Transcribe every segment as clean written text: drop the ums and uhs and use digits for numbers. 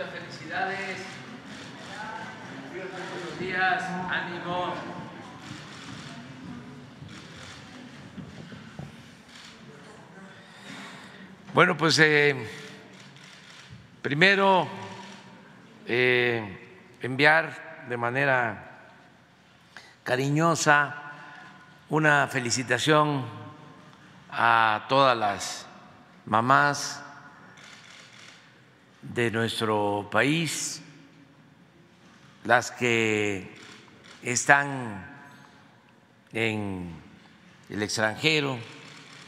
Muchas felicidades. Buenos días, ánimo. Bueno, pues primero enviar de manera cariñosa una felicitación a todas las mamás de nuestro país, las que están en el extranjero,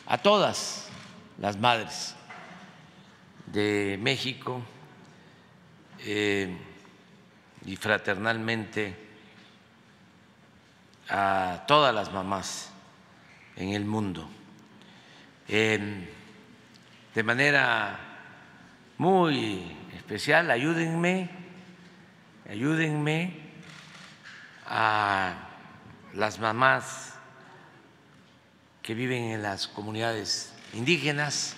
a todas las madres de México y fraternalmente a todas las mamás en el mundo. De manera muy especial, ayúdenme a las mamás que viven en las comunidades indígenas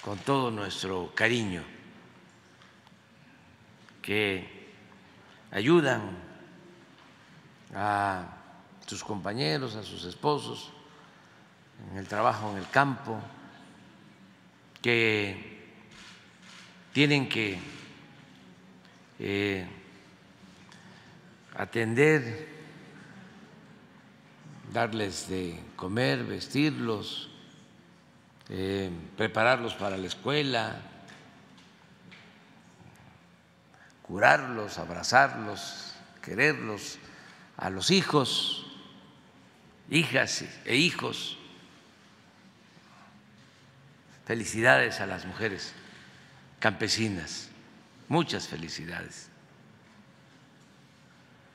con todo nuestro cariño, que ayudan a sus compañeros, a sus esposos en el trabajo en el campo, que tienen que atender, darles de comer, vestirlos, prepararlos para la escuela, curarlos, abrazarlos, quererlos a los hijos, hijas e hijos. Felicidades a las mujeres campesinas, muchas felicidades.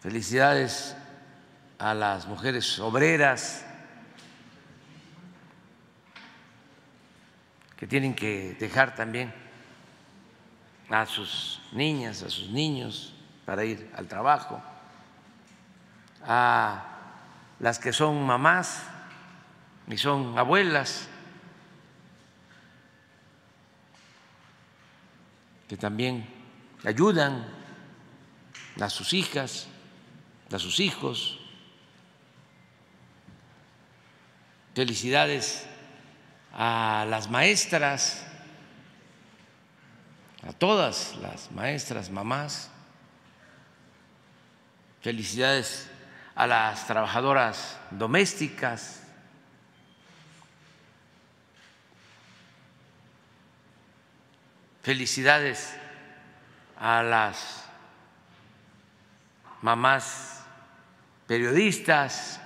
Felicidades a las mujeres obreras que tienen que dejar también a sus niñas, a sus niños para ir al trabajo, a las que son mamás y son abuelas, que también ayudan a sus hijas, a sus hijos. Felicidades a las maestras, a todas las maestras, mamás. Felicidades a las trabajadoras domésticas. Felicidades a las mamás periodistas,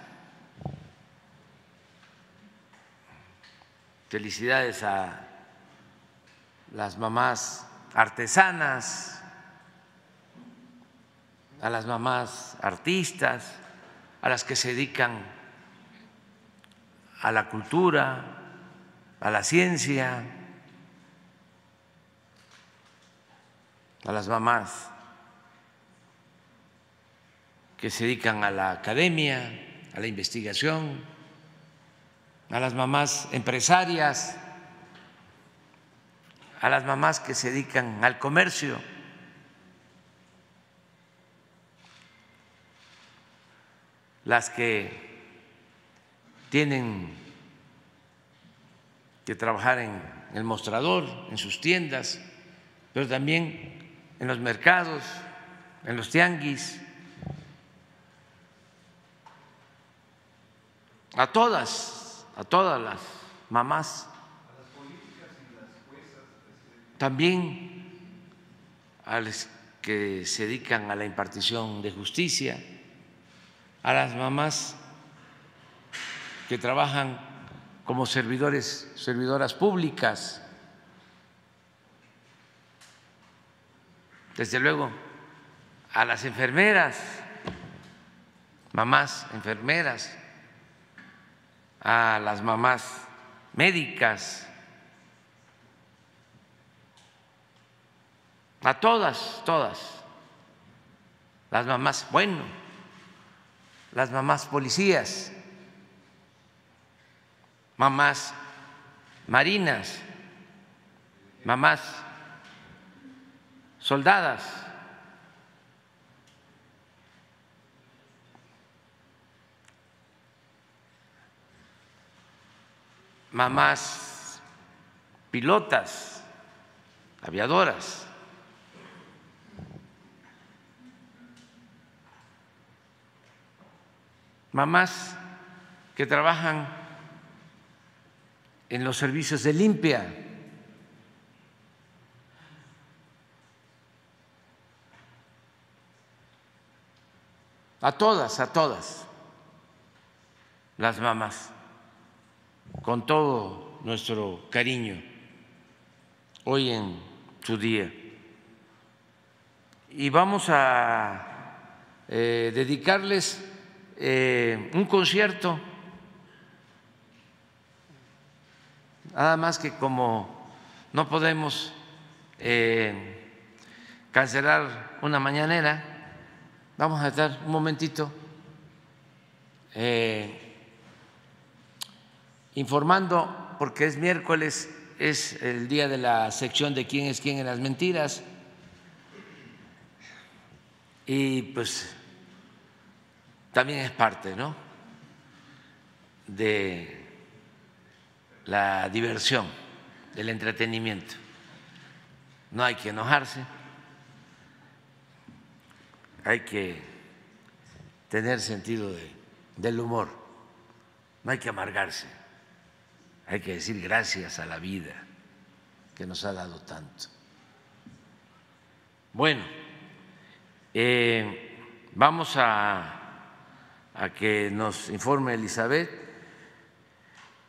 felicidades a las mamás artesanas, a las mamás artistas, a las que se dedican a la cultura, a la ciencia, a las mamás que se dedican a la academia, a la investigación, a las mamás empresarias, a las mamás que se dedican al comercio. Las que tienen que trabajar en el mostrador, en sus tiendas, pero también en los mercados, en los tianguis, a todas las mamás, a las políticas y las juezas, también a las que se dedican a la impartición de justicia, a las mamás que trabajan como servidores, servidoras públicas. Desde luego, a las enfermeras, mamás enfermeras, a las mamás médicas, a todas las mamás, bueno, las mamás policías, mamás marinas, mamás soldadas. Mamás pilotas, aviadoras. Mamás que trabajan en los servicios de limpia. A todas las mamás, con todo nuestro cariño, hoy en su día. Y vamos a dedicarles un concierto, nada más que como no podemos cancelar una mañanera, vamos a estar un momentito informando, porque es miércoles, es el día de la sección de quién es quién en las mentiras, y pues también es parte, ¿no?, de la diversión, del entretenimiento. No hay que enojarse, hay que tener sentido del humor, no hay que amargarse, hay que decir gracias a la vida que nos ha dado tanto. Bueno, vamos a que nos informe Elizabeth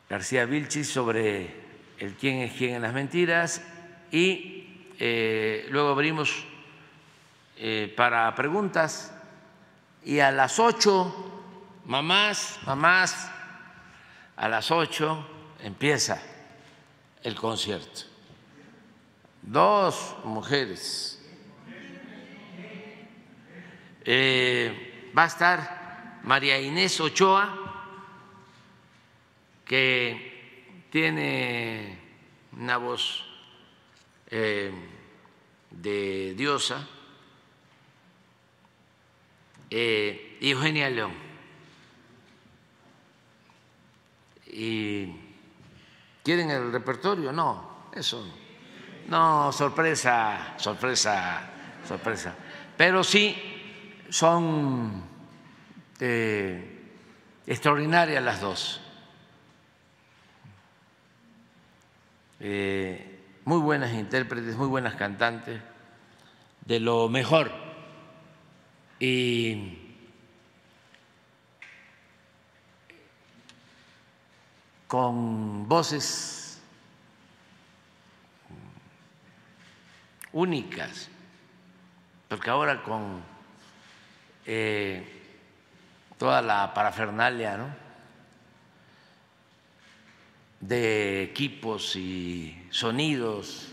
García Vilchis sobre el quién es quién en las mentiras, y luego abrimos para preguntas, y a las 8, mamás, a las 8 empieza el concierto. 2 mujeres. Va a estar María Inés Ochoa, que tiene una voz de diosa, y Eugenia León, y ¿quieren el repertorio? No, eso no. No, sorpresa, pero sí son extraordinarias las dos, muy buenas intérpretes, muy buenas cantantes, de lo mejor, y con voces únicas, porque ahora con toda la parafernalia, ¿no?, de equipos y sonidos,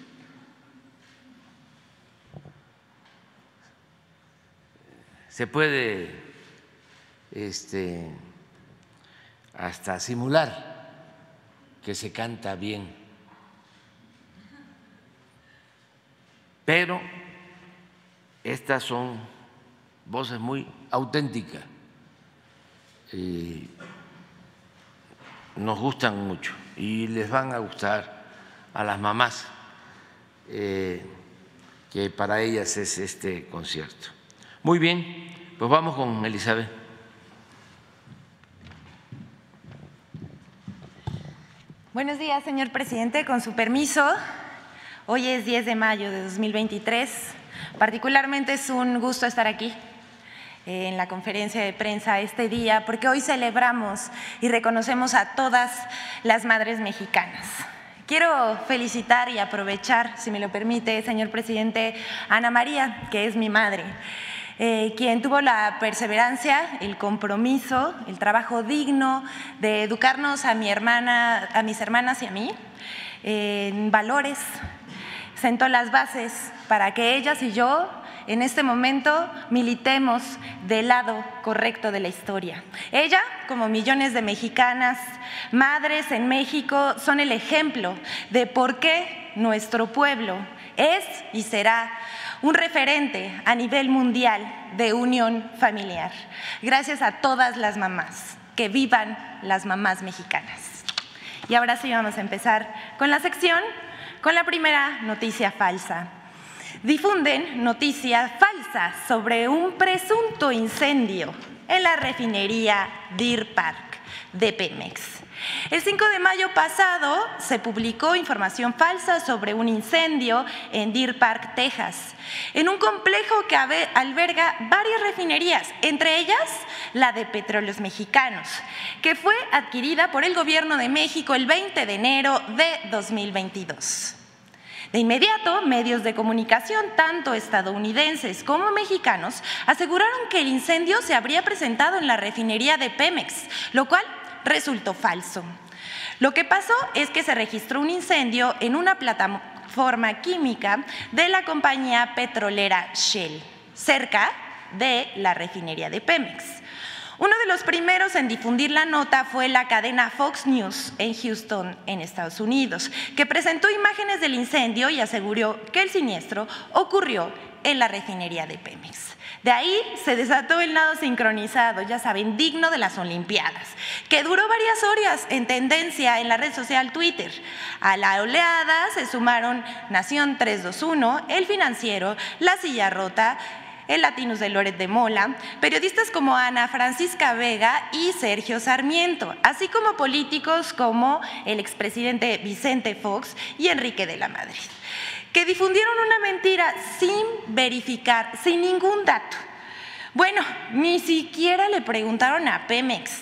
se puede hasta simular que se canta bien, pero estas son voces muy auténticas. Y nos gustan mucho y les van a gustar a las mamás, que para ellas es este concierto. Muy bien, pues vamos con Elizabeth. Buenos días, señor presidente, con su permiso. Hoy es 10 de mayo de 2023. Particularmente es un gusto estar aquí en la conferencia de prensa este día, porque hoy celebramos y reconocemos a todas las madres mexicanas. Quiero felicitar y aprovechar, si me lo permite, señor presidente, Ana María, que es mi madre, quien tuvo la perseverancia, el compromiso, el trabajo digno de educarnos a mi hermana, a mis hermanas y a mí, en valores. Sentó las bases para que ellas y yo en este momento militemos del lado correcto de la historia. Ella, como millones de mexicanas, madres en México, son el ejemplo de por qué nuestro pueblo es y será un referente a nivel mundial de unión familiar. Gracias a todas las mamás. Que vivan las mamás mexicanas. Y ahora sí vamos a empezar con la sección, con la primera noticia falsa. Difunden noticias falsas sobre un presunto incendio en la refinería Deer Park de Pemex. El 5 de mayo pasado se publicó información falsa sobre un incendio en Deer Park, Texas, en un complejo que alberga varias refinerías, entre ellas la de Petróleos Mexicanos, que fue adquirida por el Gobierno de México el 20 de enero de 2022. De inmediato, medios de comunicación, tanto estadounidenses como mexicanos, aseguraron que el incendio se habría presentado en la refinería de Pemex, lo cual resultó falso. Lo que pasó es que se registró un incendio en una plataforma química de la compañía petrolera Shell, cerca de la refinería de Pemex. Uno de los primeros en difundir la nota fue la cadena Fox News en Houston, en Estados Unidos, que presentó imágenes del incendio y aseguró que el siniestro ocurrió en la refinería de Pemex. De ahí se desató el nado sincronizado, ya saben, digno de las Olimpiadas, que duró varias horas en tendencia en la red social Twitter. A la oleada se sumaron Nación 321, El Financiero, La Silla Rota, el Latinus de Loret de Mola, periodistas como Ana Francisca Vega y Sergio Sarmiento, así como políticos como el expresidente Vicente Fox y Enrique de la Madrid, que difundieron una mentira sin verificar, sin ningún dato. Bueno, ni siquiera le preguntaron a Pemex.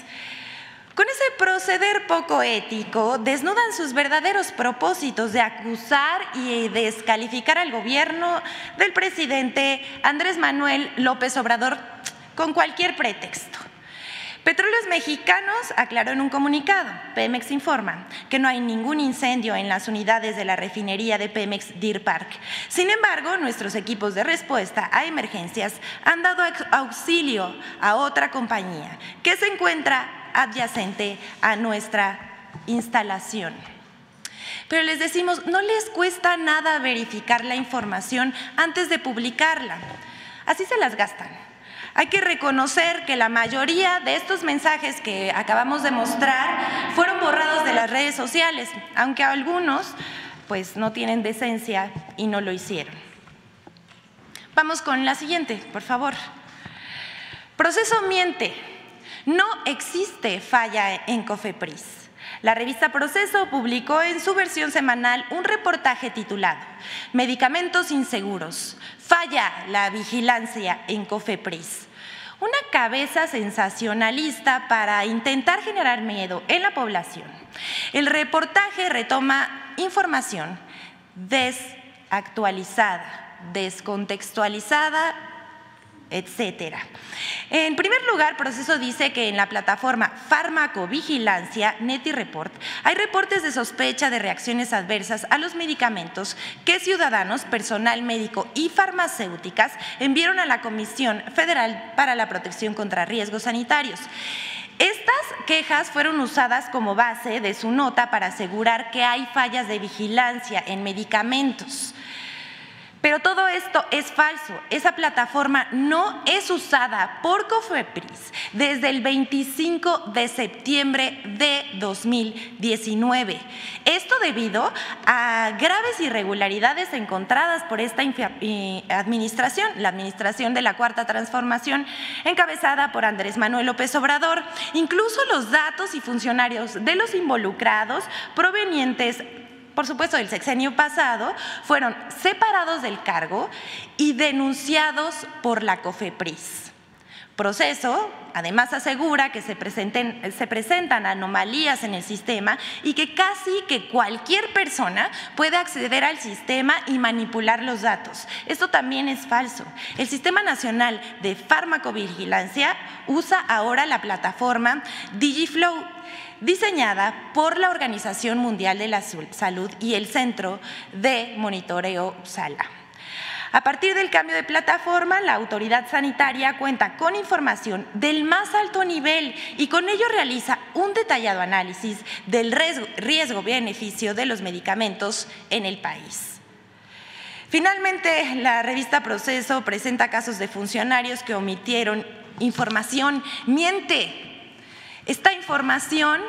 Con ese proceder poco ético, desnudan sus verdaderos propósitos de acusar y descalificar al gobierno del presidente Andrés Manuel López Obrador con cualquier pretexto. Petróleos Mexicanos aclaró en un comunicado, Pemex informa que no hay ningún incendio en las unidades de la refinería de Pemex Deer Park. Sin embargo, nuestros equipos de respuesta a emergencias han dado auxilio a otra compañía que se encuentra adyacente a nuestra instalación. Pero les decimos, no les cuesta nada verificar la información antes de publicarla. Así se las gastan. Hay que reconocer que la mayoría de estos mensajes que acabamos de mostrar fueron borrados de las redes sociales, aunque algunos pues no tienen decencia y no lo hicieron. Vamos con la siguiente, por favor. Proceso miente. No existe falla en Cofepris. La revista Proceso publicó en su versión semanal un reportaje titulado Medicamentos inseguros, falla la vigilancia en Cofepris. Una cabeza sensacionalista para intentar generar miedo en la población. El reportaje retoma información desactualizada, descontextualizada, etcétera. En primer lugar, Proceso dice que en la plataforma Farmacovigilancia, Neti Report, hay reportes de sospecha de reacciones adversas a los medicamentos que ciudadanos, personal médico y farmacéuticas enviaron a la Comisión Federal para la Protección contra Riesgos Sanitarios. Estas quejas fueron usadas como base de su nota para asegurar que hay fallas de vigilancia en medicamentos. Pero todo esto es falso. Esa plataforma no es usada por Cofepris desde el 25 de septiembre de 2019. Esto debido a graves irregularidades encontradas por esta administración, la administración de la Cuarta Transformación, encabezada por Andrés Manuel López Obrador. Incluso los datos y funcionarios de los involucrados provenientes, por supuesto, del sexenio pasado, fueron separados del cargo y denunciados por la Cofepris. Proceso, además, asegura que se presentan anomalías en el sistema y que casi que cualquier persona puede acceder al sistema y manipular los datos. Esto también es falso. El Sistema Nacional de Farmacovigilancia usa ahora la plataforma Digiflow, diseñada por la Organización Mundial de la Salud y el Centro de Monitoreo SALA. A partir del cambio de plataforma, la autoridad sanitaria cuenta con información del más alto nivel y con ello realiza un detallado análisis del riesgo-beneficio de los medicamentos en el país. Finalmente, la revista Proceso presenta casos de funcionarios que omitieron información. ¡Miente! Esta información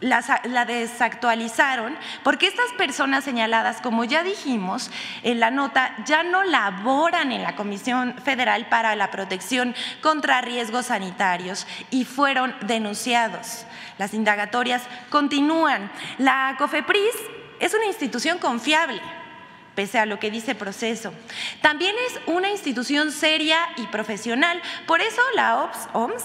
la desactualizaron porque estas personas señaladas, como ya dijimos en la nota, ya no laboran en la Comisión Federal para la Protección contra Riesgos Sanitarios y fueron denunciados. Las indagatorias continúan. La Cofepris es una institución confiable, pese a lo que dice Proceso. También es una institución seria y profesional, por eso la OMS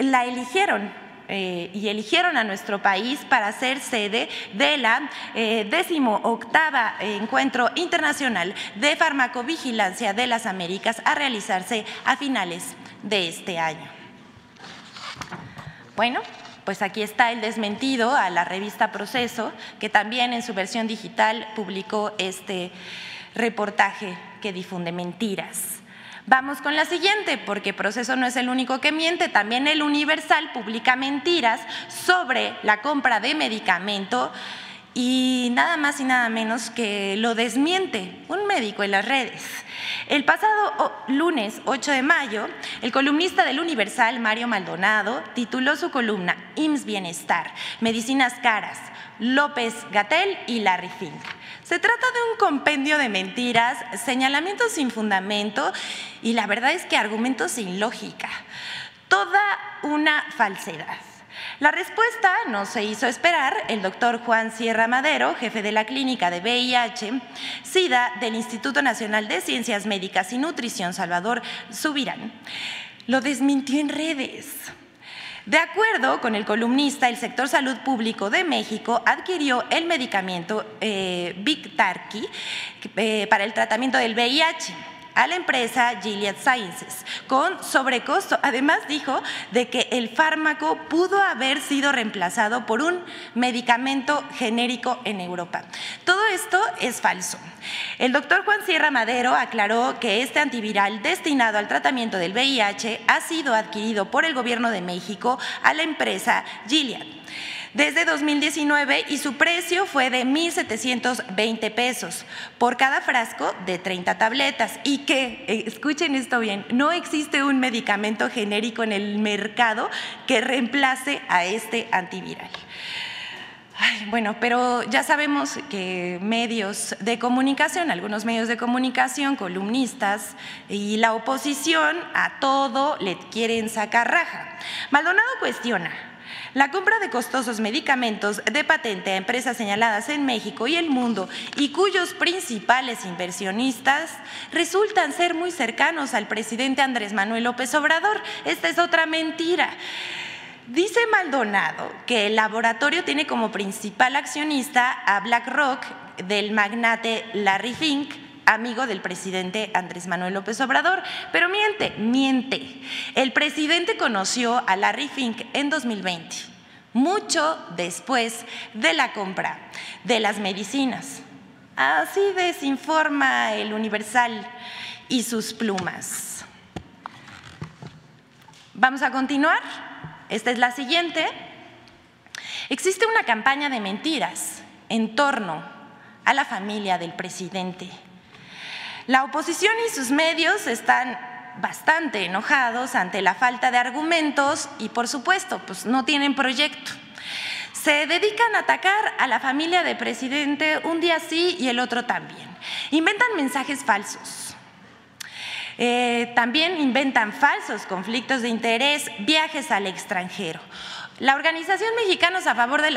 la eligieron y eligieron a nuestro país para ser sede de la 18ª Encuentro Internacional de Farmacovigilancia de las Américas, a realizarse a finales de este año. Bueno, pues aquí está el desmentido a la revista Proceso, que también en su versión digital publicó este reportaje que difunde mentiras. Vamos con la siguiente, porque Proceso no es el único que miente, también El Universal publica mentiras sobre la compra de medicamento y nada más y nada menos que lo desmiente un médico en las redes. El pasado lunes 8 de mayo, el columnista del Universal, Mario Maldonado, tituló su columna IMSS Bienestar, Medicinas Caras, López-Gatell y Larry Fink. Se trata de un compendio de mentiras, señalamientos sin fundamento y la verdad es que argumentos sin lógica. Toda una falsedad. La respuesta no se hizo esperar. El doctor Juan Sierra Madero, jefe de la clínica de VIH/SIDA del Instituto Nacional de Ciencias Médicas y Nutrición, Salvador Subirán, lo desmintió en redes. De acuerdo con el columnista, el sector salud público de México adquirió el medicamento Biktarky para el tratamiento del VIH a la empresa Gilead Sciences, con sobrecosto. Además, dijo de que el fármaco pudo haber sido reemplazado por un medicamento genérico en Europa. Todo esto es falso. El doctor Juan Sierra Madero aclaró que este antiviral destinado al tratamiento del VIH ha sido adquirido por el Gobierno de México a la empresa Gilead desde 2019 y su precio fue de 1.720 pesos por cada frasco de 30 tabletas y que, escuchen esto bien, no existe un medicamento genérico en el mercado que reemplace a este antiviral. Ay, bueno, pero ya sabemos que medios de comunicación, algunos medios de comunicación, columnistas y la oposición a todo le quieren sacar raja. Maldonado cuestiona la compra de costosos medicamentos de patente a empresas señaladas en México y el mundo y cuyos principales inversionistas resultan ser muy cercanos al presidente Andrés Manuel López Obrador. Esta es otra mentira. Dice Maldonado que el laboratorio tiene como principal accionista a BlackRock del magnate Larry Fink, amigo del presidente Andrés Manuel López Obrador, pero miente, miente. El presidente conoció a Larry Fink en 2020, mucho después de la compra de las medicinas. Así desinforma El Universal y sus plumas. Vamos a continuar. Esta es la siguiente. Existe una campaña de mentiras en torno a la familia del presidente. La oposición y sus medios están bastante enojados ante la falta de argumentos y, por supuesto, pues no tienen proyecto. Se dedican a atacar a la familia del presidente un día sí y el otro también. Inventan mensajes falsos. También inventan falsos conflictos de interés, viajes al extranjero. La Organización Mexicanos a Favor de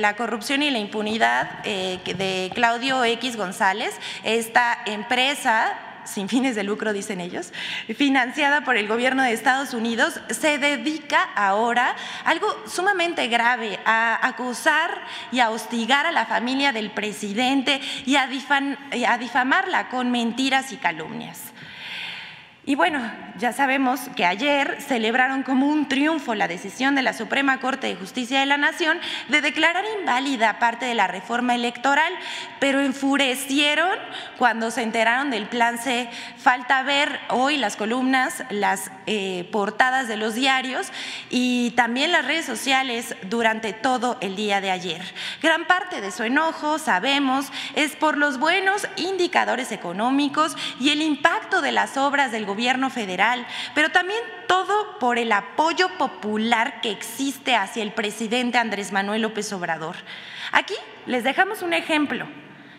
la Corrupción y la Impunidad de Claudio X González, esta empresa sin fines de lucro, dicen ellos, financiada por el gobierno de Estados Unidos, se dedica ahora a algo sumamente grave, a acusar y a hostigar a la familia del presidente y a difamarla con mentiras y calumnias. Y bueno, ya sabemos que ayer celebraron como un triunfo la decisión de la Suprema Corte de Justicia de la Nación de declarar inválida parte de la reforma electoral, pero enfurecieron cuando se enteraron del plan C. Falta ver hoy las columnas, las portadas de los diarios y también las redes sociales durante todo el día de ayer. Gran parte de su enojo, sabemos, es por los buenos indicadores económicos y el impacto de las obras del gobierno federal, pero también todo por el apoyo popular que existe hacia el presidente Andrés Manuel López Obrador. Aquí les dejamos un ejemplo.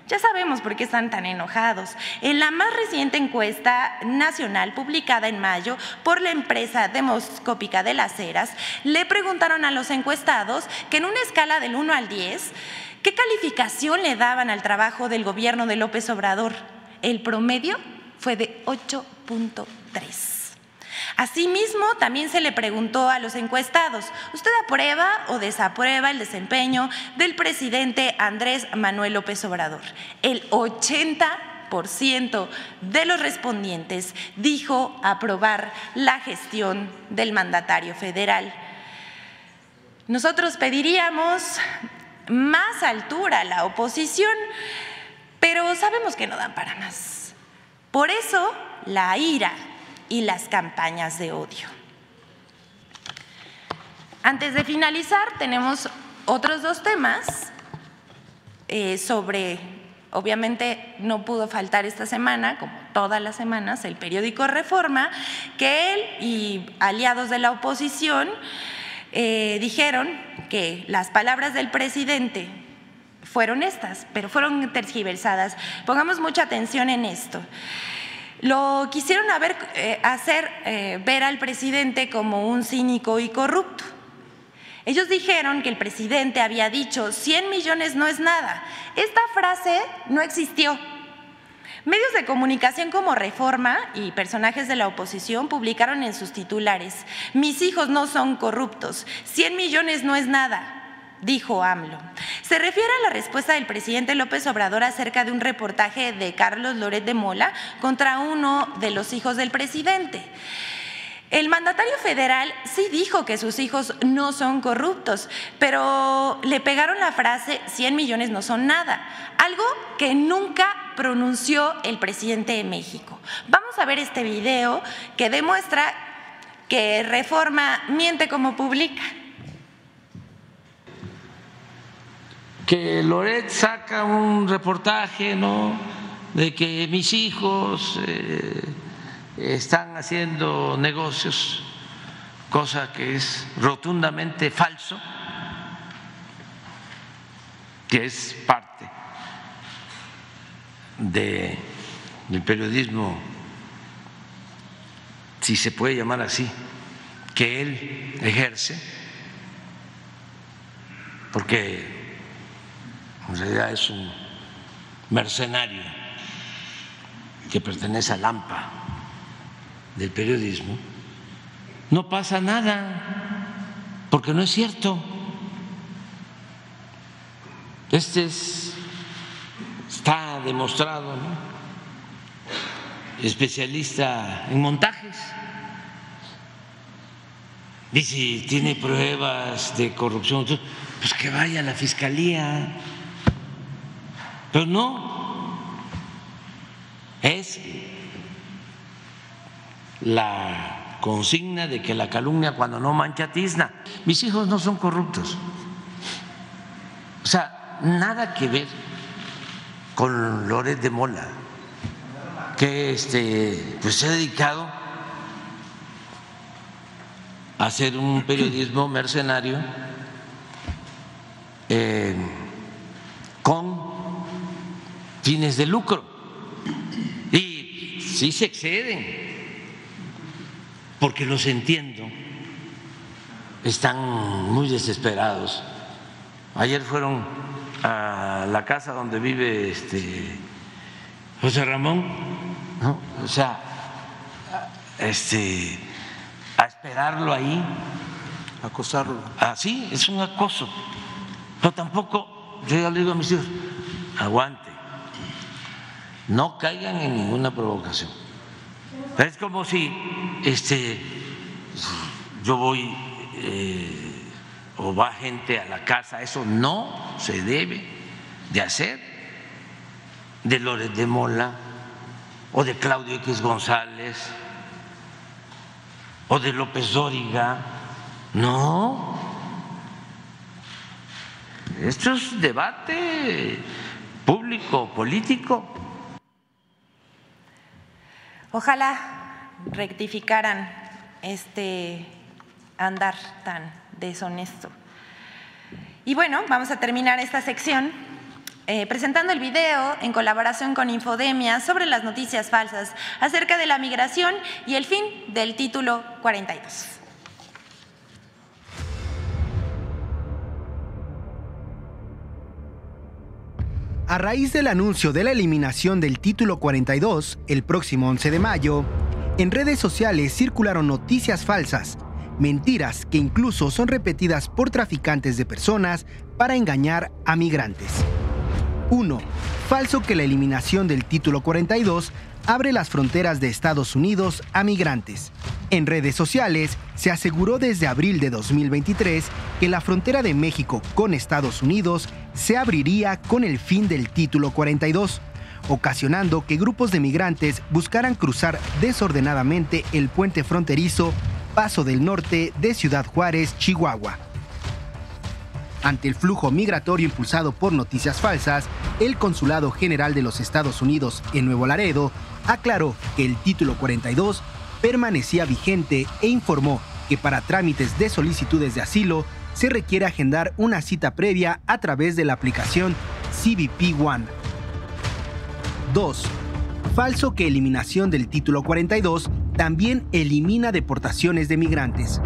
Ya sabemos por qué están tan enojados. En la más reciente encuesta nacional publicada en mayo por la empresa demoscópica de Las Heras, le preguntaron a los encuestados que en una escala del 1 al 10, ¿qué calificación le daban al trabajo del gobierno de López Obrador? El promedio fue de 8.3. Asimismo, también se le preguntó a los encuestados, ¿usted aprueba o desaprueba el desempeño del presidente Andrés Manuel López Obrador? El 80% de los respondientes dijo aprobar la gestión del mandatario federal. Nosotros pediríamos más altura a la oposición, pero sabemos que no dan para más. Por eso, la ira y las campañas de odio. Antes de finalizar, tenemos otros dos temas sobre, obviamente no pudo faltar esta semana, como todas las semanas, el periódico Reforma, que él y aliados de la oposición dijeron que las palabras del presidente fueron estas, pero fueron tergiversadas. Pongamos mucha atención en esto. Lo quisieron hacer ver al presidente como un cínico y corrupto. Ellos dijeron que el presidente había dicho 100 millones no es nada. Esta frase no existió. Medios de comunicación como Reforma y personajes de la oposición publicaron en sus titulares, mis hijos no son corruptos, 100 millones no es nada, dijo AMLO. Se refiere a la respuesta del presidente López Obrador acerca de un reportaje de Carlos Loret de Mola contra uno de los hijos del presidente. El mandatario federal sí dijo que sus hijos no son corruptos, pero le pegaron la frase 100 millones no son nada, algo que nunca pronunció el presidente de México. Vamos a ver este video que demuestra que Reforma miente como publica. Que Loret saca un reportaje, ¿no?, de que mis hijos están haciendo negocios, cosa que es rotundamente falso, que es parte del periodismo, si se puede llamar así, que él ejerce, porque en realidad es un mercenario que pertenece al AMPA del periodismo. No pasa nada, porque no es cierto. Está demostrado, ¿no?, especialista en montajes. Y si tiene pruebas de corrupción, pues que vaya a la fiscalía. Pero no, es la consigna de que la calumnia cuando no mancha tizna. Mis hijos no son corruptos. O sea, nada que ver con Loret de Mola, que pues se ha dedicado a hacer un periodismo mercenario con fines de lucro, y sí se exceden, porque los entiendo, están muy desesperados. Ayer fueron a la casa donde vive José Ramón, ¿no?, o sea, a esperarlo ahí, acosarlo. Así, es un acoso. Pero tampoco, yo ya le digo a mis hijos, aguante. No caigan en ninguna provocación. Es como si yo voy o va gente a la casa, eso no se debe de hacer, de Loret de Mola o de Claudio X González o de López Dóriga, no. Esto es debate público, político. Ojalá rectificaran este andar tan deshonesto. Y bueno, vamos a terminar esta sección presentando el video en colaboración con Infodemia sobre las noticias falsas acerca de la migración y el fin del título 42. A raíz del anuncio de la eliminación del título 42 el próximo 11 de mayo, en redes sociales circularon noticias falsas, mentiras que incluso son repetidas por traficantes de personas para engañar a migrantes. 1. Falso que la eliminación del título 42 abre las fronteras de Estados Unidos a migrantes. En redes sociales se aseguró desde abril de 2023 que la frontera de México con Estados Unidos se abriría con el fin del título 42, ocasionando que grupos de migrantes buscaran cruzar desordenadamente el puente fronterizo Paso del Norte de Ciudad Juárez, Chihuahua. Ante el flujo migratorio impulsado por noticias falsas, el Consulado General de los Estados Unidos en Nuevo Laredo aclaró que el título 42 permanecía vigente e informó que para trámites de solicitudes de asilo se requiere agendar una cita previa a través de la aplicación CBP One. 2. Falso que eliminación del título 42 también elimina deportaciones de migrantes.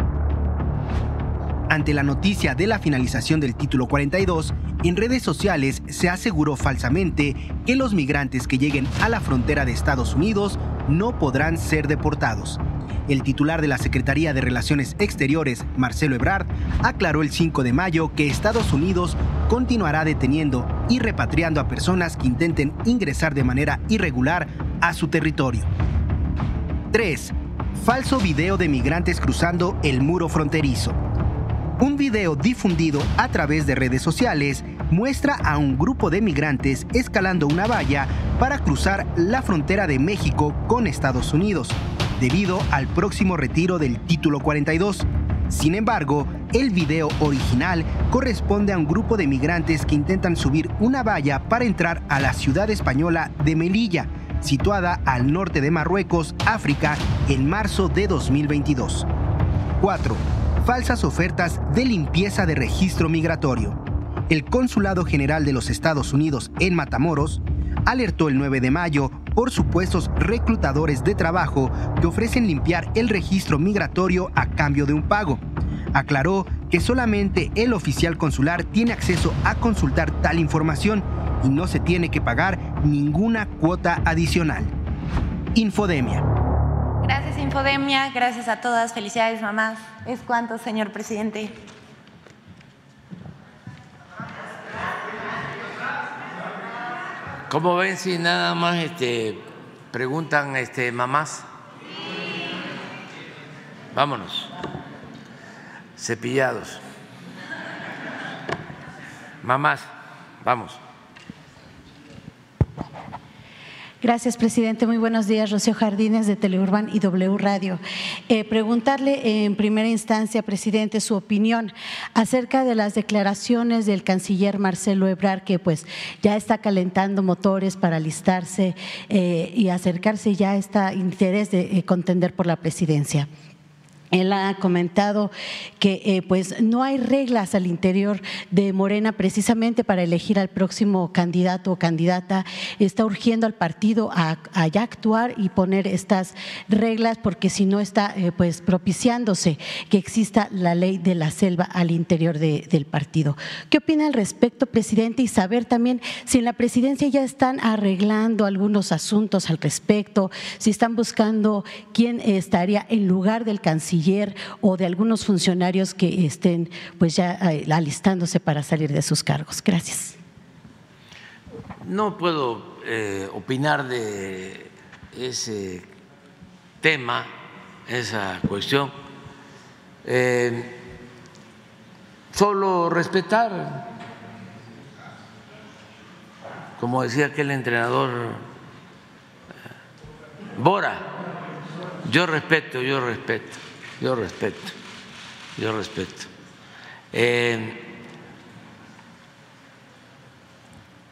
Ante la noticia de la finalización del título 42, en redes sociales se aseguró falsamente que los migrantes que lleguen a la frontera de Estados Unidos no podrán ser deportados. El titular de la Secretaría de Relaciones Exteriores, Marcelo Ebrard, aclaró el 5 de mayo que Estados Unidos continuará deteniendo y repatriando a personas que intenten ingresar de manera irregular a su territorio. 3. Falso video de migrantes cruzando el muro fronterizo. Un video difundido a través de redes sociales muestra a un grupo de migrantes escalando una valla para cruzar la frontera de México con Estados Unidos, debido al próximo retiro del título 42. Sin embargo, el video original corresponde a un grupo de migrantes que intentan subir una valla para entrar a la ciudad española de Melilla, situada al norte de Marruecos, África, en marzo de 2022. 4. Falsas ofertas de limpieza de registro migratorio. El Consulado General de los Estados Unidos en Matamoros alertó el 9 de mayo por supuestos reclutadores de trabajo que ofrecen limpiar el registro migratorio a cambio de un pago. Aclaró que solamente el oficial consular tiene acceso a consultar tal información y no se tiene que pagar ninguna cuota adicional. Infodemia. Gracias, Infodemia. Gracias a todas. Felicidades, mamás. ¿Es cuánto, señor presidente? ¿Cómo ven si nada más preguntan mamás? Sí. Vámonos. Cepillados. Mamás, vamos. Gracias, presidente. Muy buenos días. Rocío Jardines, de Teleurban y W Radio. Preguntarle en primera instancia, presidente, su opinión acerca de las declaraciones del canciller Marcelo Ebrard, que pues ya está calentando motores para alistarse y acercarse ya a este interés de contender por la presidencia. Él ha comentado que pues no hay reglas al interior de Morena precisamente para elegir al próximo candidato o candidata. Está urgiendo al partido a ya actuar y poner estas reglas, porque si no está pues propiciándose que exista la ley de la selva al interior del partido. ¿Qué opina al respecto, presidente? Y saber también si en la presidencia ya están arreglando algunos asuntos al respecto, si están buscando quién estaría en lugar del canciller o de algunos funcionarios que estén pues ya alistándose para salir de sus cargos. Gracias. No puedo opinar de ese tema, esa cuestión. Solo respetar, como decía aquel entrenador Bora, yo respeto.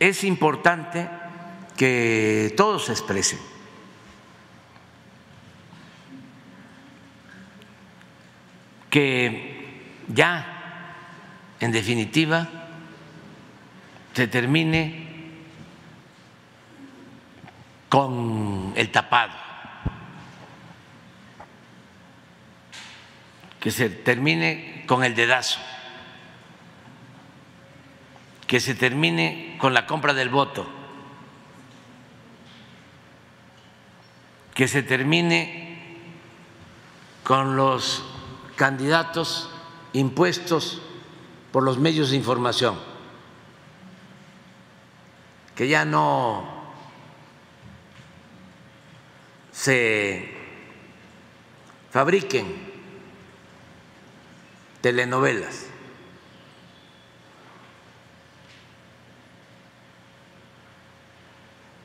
Es importante que todos se expresen. Que ya, en definitiva, se termine con el tapado. Que se termine con el dedazo. Que se termine con la compra del voto, que se termine con los candidatos impuestos por los medios de información, que ya no se fabriquen telenovelas.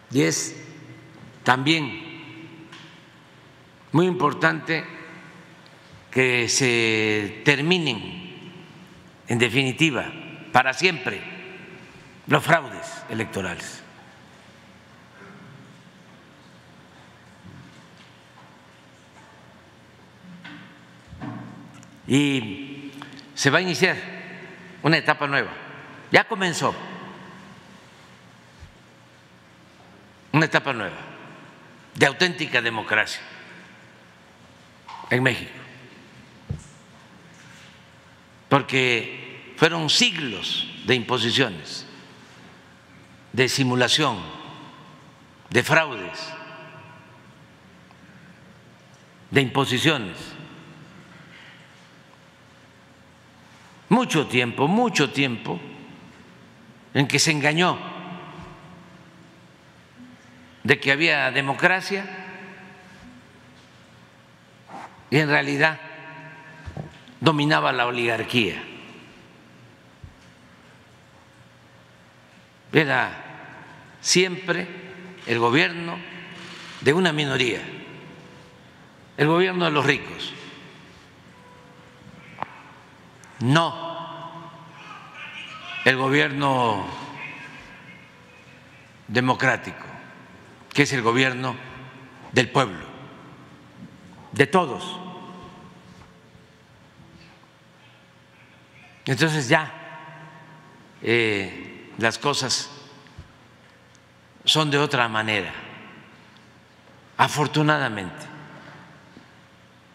Y es también muy importante que se terminen, en definitiva, para siempre, los fraudes electorales. Y se va a iniciar una etapa nueva. Ya comenzó. Una etapa nueva de auténtica democracia en México, porque fueron siglos de imposiciones, de simulación, de fraudes, de imposiciones. Mucho tiempo en que se engañó de que había democracia y en realidad dominaba la oligarquía. Era siempre el gobierno de una minoría, el gobierno de los ricos. No el gobierno democrático, que es el gobierno del pueblo, de todos. Entonces ya las cosas son de otra manera, afortunadamente.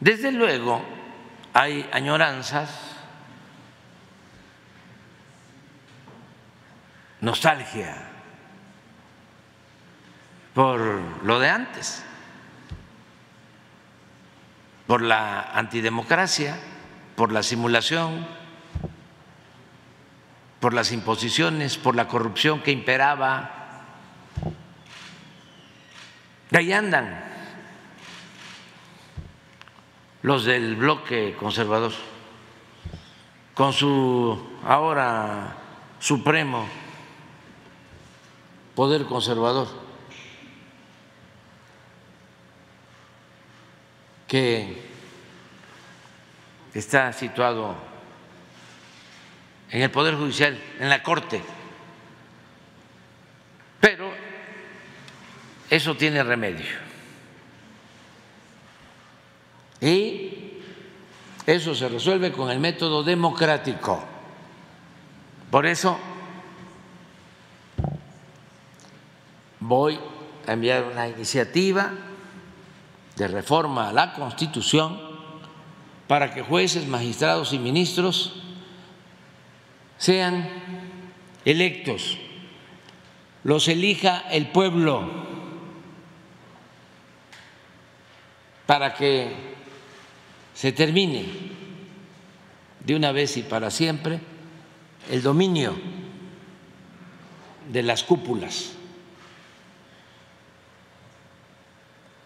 Desde luego hay añoranzas, nostalgia por lo de antes, por la antidemocracia, por la simulación, por las imposiciones, por la corrupción que imperaba. De ahí andan los del bloque conservador, con su ahora supremo poder conservador, que está situado en el Poder Judicial, en la Corte, pero eso tiene remedio y eso se resuelve con el método democrático. Por eso voy a enviar una iniciativa de reforma a la Constitución para que jueces, magistrados y ministros sean electos, los elija el pueblo, para que se termine de una vez y para siempre el dominio de las cúpulas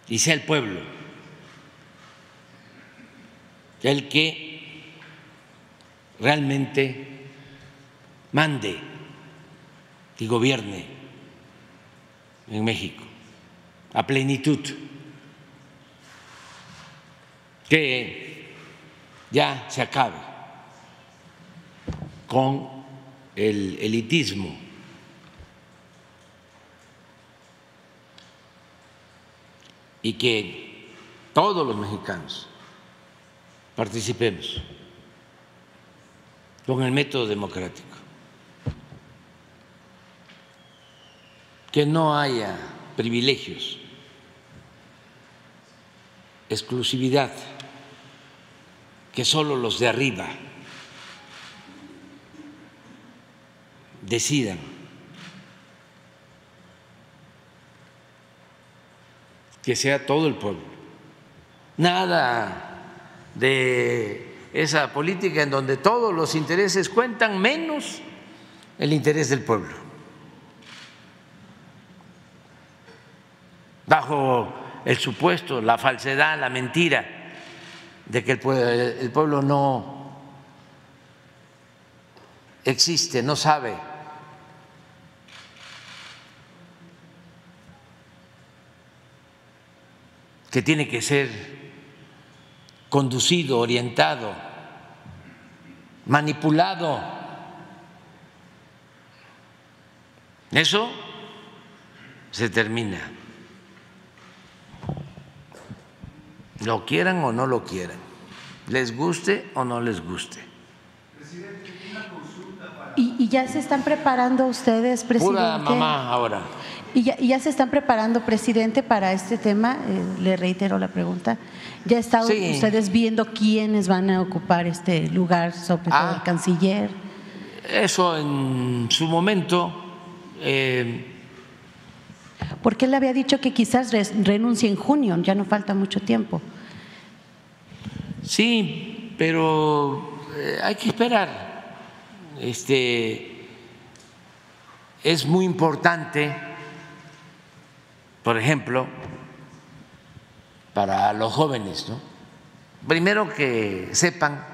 y sea el pueblo el que realmente mande y gobierne en México a plenitud, que ya se acabe con el elitismo, y que todos los mexicanos participemos con el método democrático, que no haya privilegios, exclusividad, que solo los de arriba decidan que sea todo el pueblo. Nada de esa política en donde todos los intereses cuentan menos el interés del pueblo. Bajo el supuesto, la falsedad, la mentira de que el pueblo no existe, no sabe. Que tiene que ser conducido, orientado, manipulado. Eso se termina. Lo quieran o no lo quieran, les guste o no les guste. Presidente, una consulta para… ¿Y ya se están preparando ustedes, presidente? Pura mamá ahora. ¿Y ya se están preparando, presidente, para este tema? Le reitero la pregunta. ¿Ya están ustedes viendo quiénes van a ocupar este lugar, sobre todo el canciller? Eso en su momento. Porque él había dicho que quizás renuncie en junio, ya no falta mucho tiempo. Sí, pero hay que esperar. Es muy importante, por ejemplo, para los jóvenes, ¿no? Primero que sepan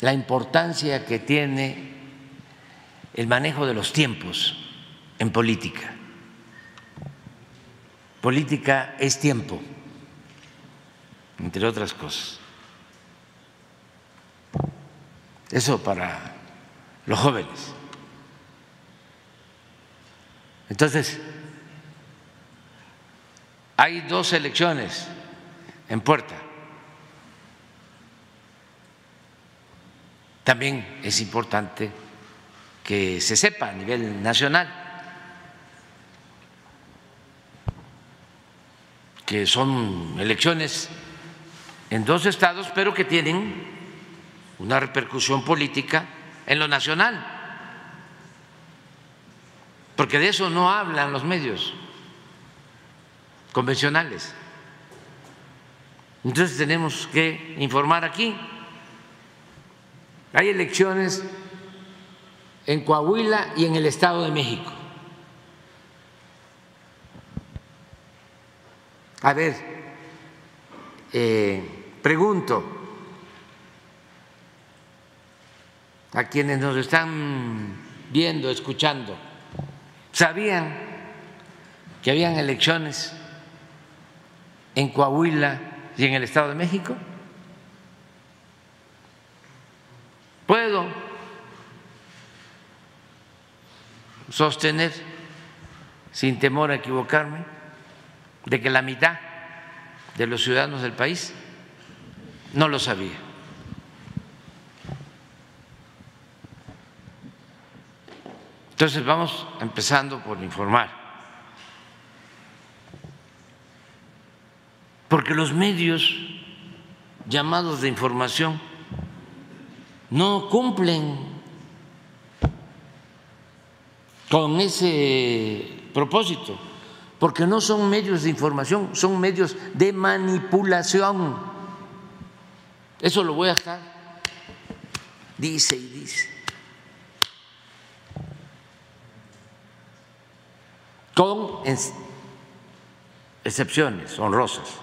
la importancia que tiene el manejo de los tiempos en política. Política es tiempo, entre otras cosas. Eso para los jóvenes. Entonces, hay dos elecciones en puerta. También es importante que se sepa a nivel nacional que son elecciones en dos estados, pero que tienen una repercusión política en lo nacional, porque de eso no hablan los medios convencionales. Entonces tenemos que informar aquí. Hay elecciones en Coahuila y en el Estado de México. A ver, pregunto a quienes nos están viendo, escuchando, ¿sabían que habían elecciones en Coahuila y en el Estado de México? Puedo sostener, sin temor a equivocarme, de que la mitad de los ciudadanos del país no lo sabía. Entonces vamos empezando por informar, porque los medios llamados de información no cumplen con ese propósito, porque no son medios de información, son medios de manipulación. Eso lo voy a dejar, dice y dice. Con excepciones honrosas.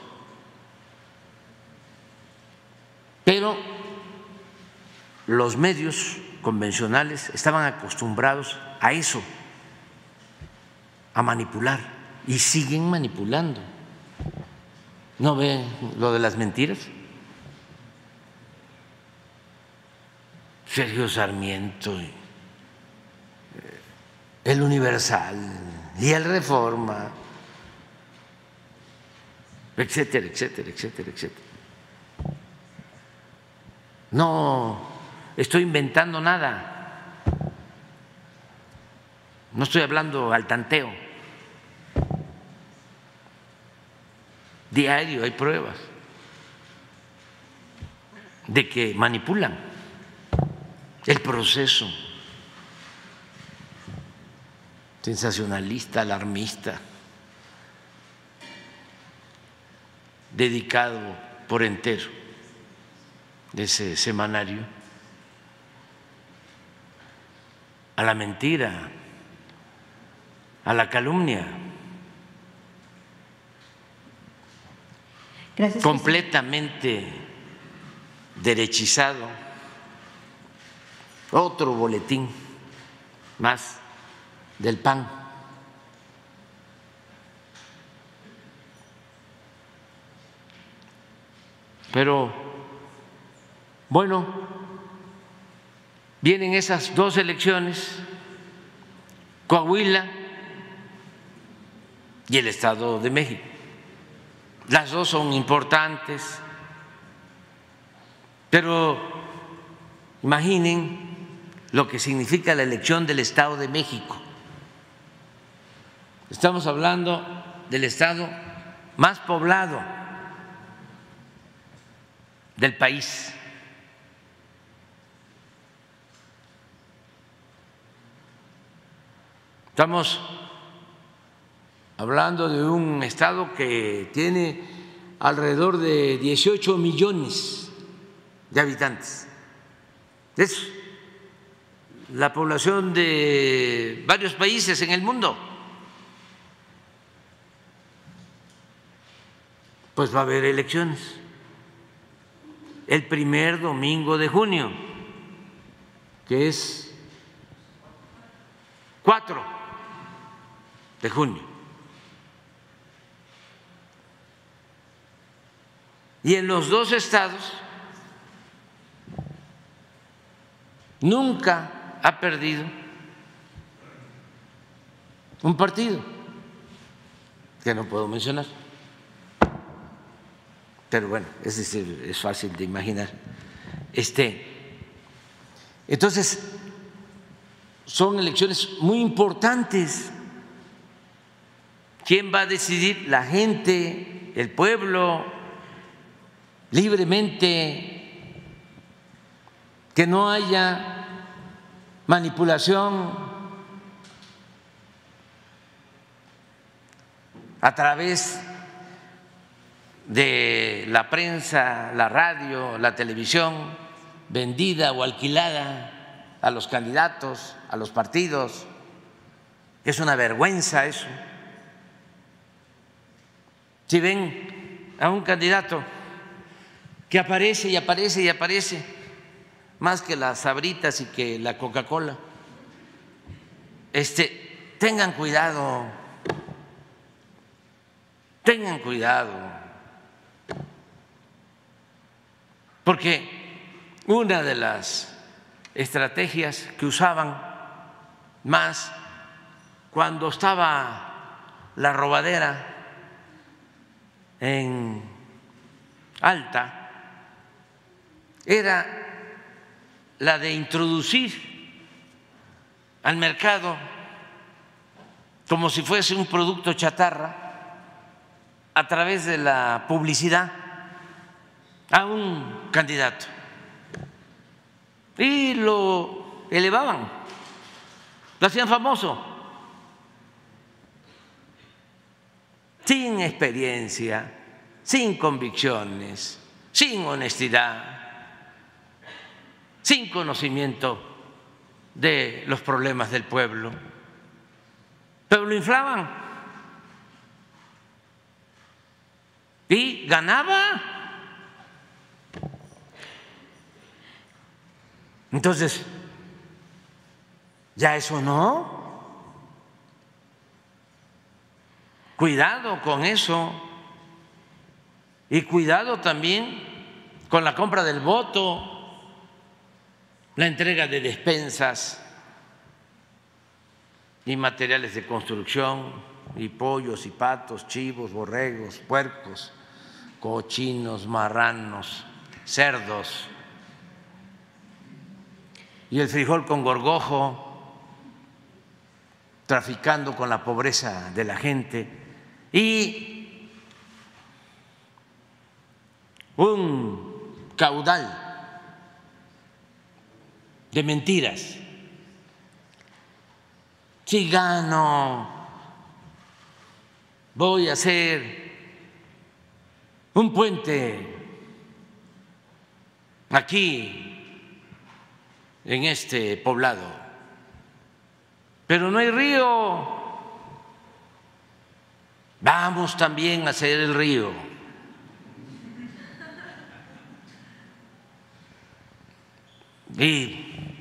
Pero los medios convencionales estaban acostumbrados a eso, a manipular, y siguen manipulando. ¿No ven lo de las mentiras? Sergio Sarmiento, El Universal y el Reforma, etcétera, etcétera, etcétera, etcétera. No estoy inventando nada, no estoy hablando al tanteo. Diario hay pruebas de que manipulan el proceso, sensacionalista, alarmista, dedicado por entero de ese semanario a la mentira, a la calumnia. Gracias, completamente derechizado. Otro boletín más del PAN. Pero bueno, vienen esas dos elecciones, Coahuila y el Estado de México. Las dos son importantes, pero imaginen lo que significa la elección del Estado de México. Estamos hablando del estado más poblado del país. Estamos hablando de un estado que tiene alrededor de 18 millones de habitantes. Es la población de varios países en el mundo. Pues va a haber elecciones el primer domingo de junio, que es 4 de junio. Y en los dos estados nunca ha perdido un partido, que no puedo mencionar. Pero bueno, es decir, es fácil de imaginar. Entonces, son elecciones muy importantes. ¿Quién va a decidir? La gente, el pueblo, libremente, que no haya manipulación a través de la prensa, la radio, la televisión, vendida o alquilada a los candidatos, a los partidos. Es una vergüenza eso. Si ven a un candidato que aparece y aparece y aparece, más que las Sabritas y que la Coca-Cola, tengan cuidado, tengan cuidado. Porque una de las estrategias que usaban más cuando estaba la robadera en alta era la de introducir al mercado como si fuese un producto chatarra a través de la publicidad a un candidato, y lo elevaban, lo hacían famoso, sin experiencia, sin convicciones, sin honestidad, sin conocimiento de los problemas del pueblo, pero lo inflaban y ganaba. Entonces, ya eso no. Cuidado con eso y cuidado también con la compra del voto, la entrega de despensas y materiales de construcción y pollos y patos, chivos, borregos, puercos, cochinos, marranos, cerdos y el frijol con gorgojo, traficando con la pobreza de la gente. Y un caudal de mentiras. Si gano, voy a hacer un puente aquí en este poblado, pero no hay río. Vamos también a hacer el río. Y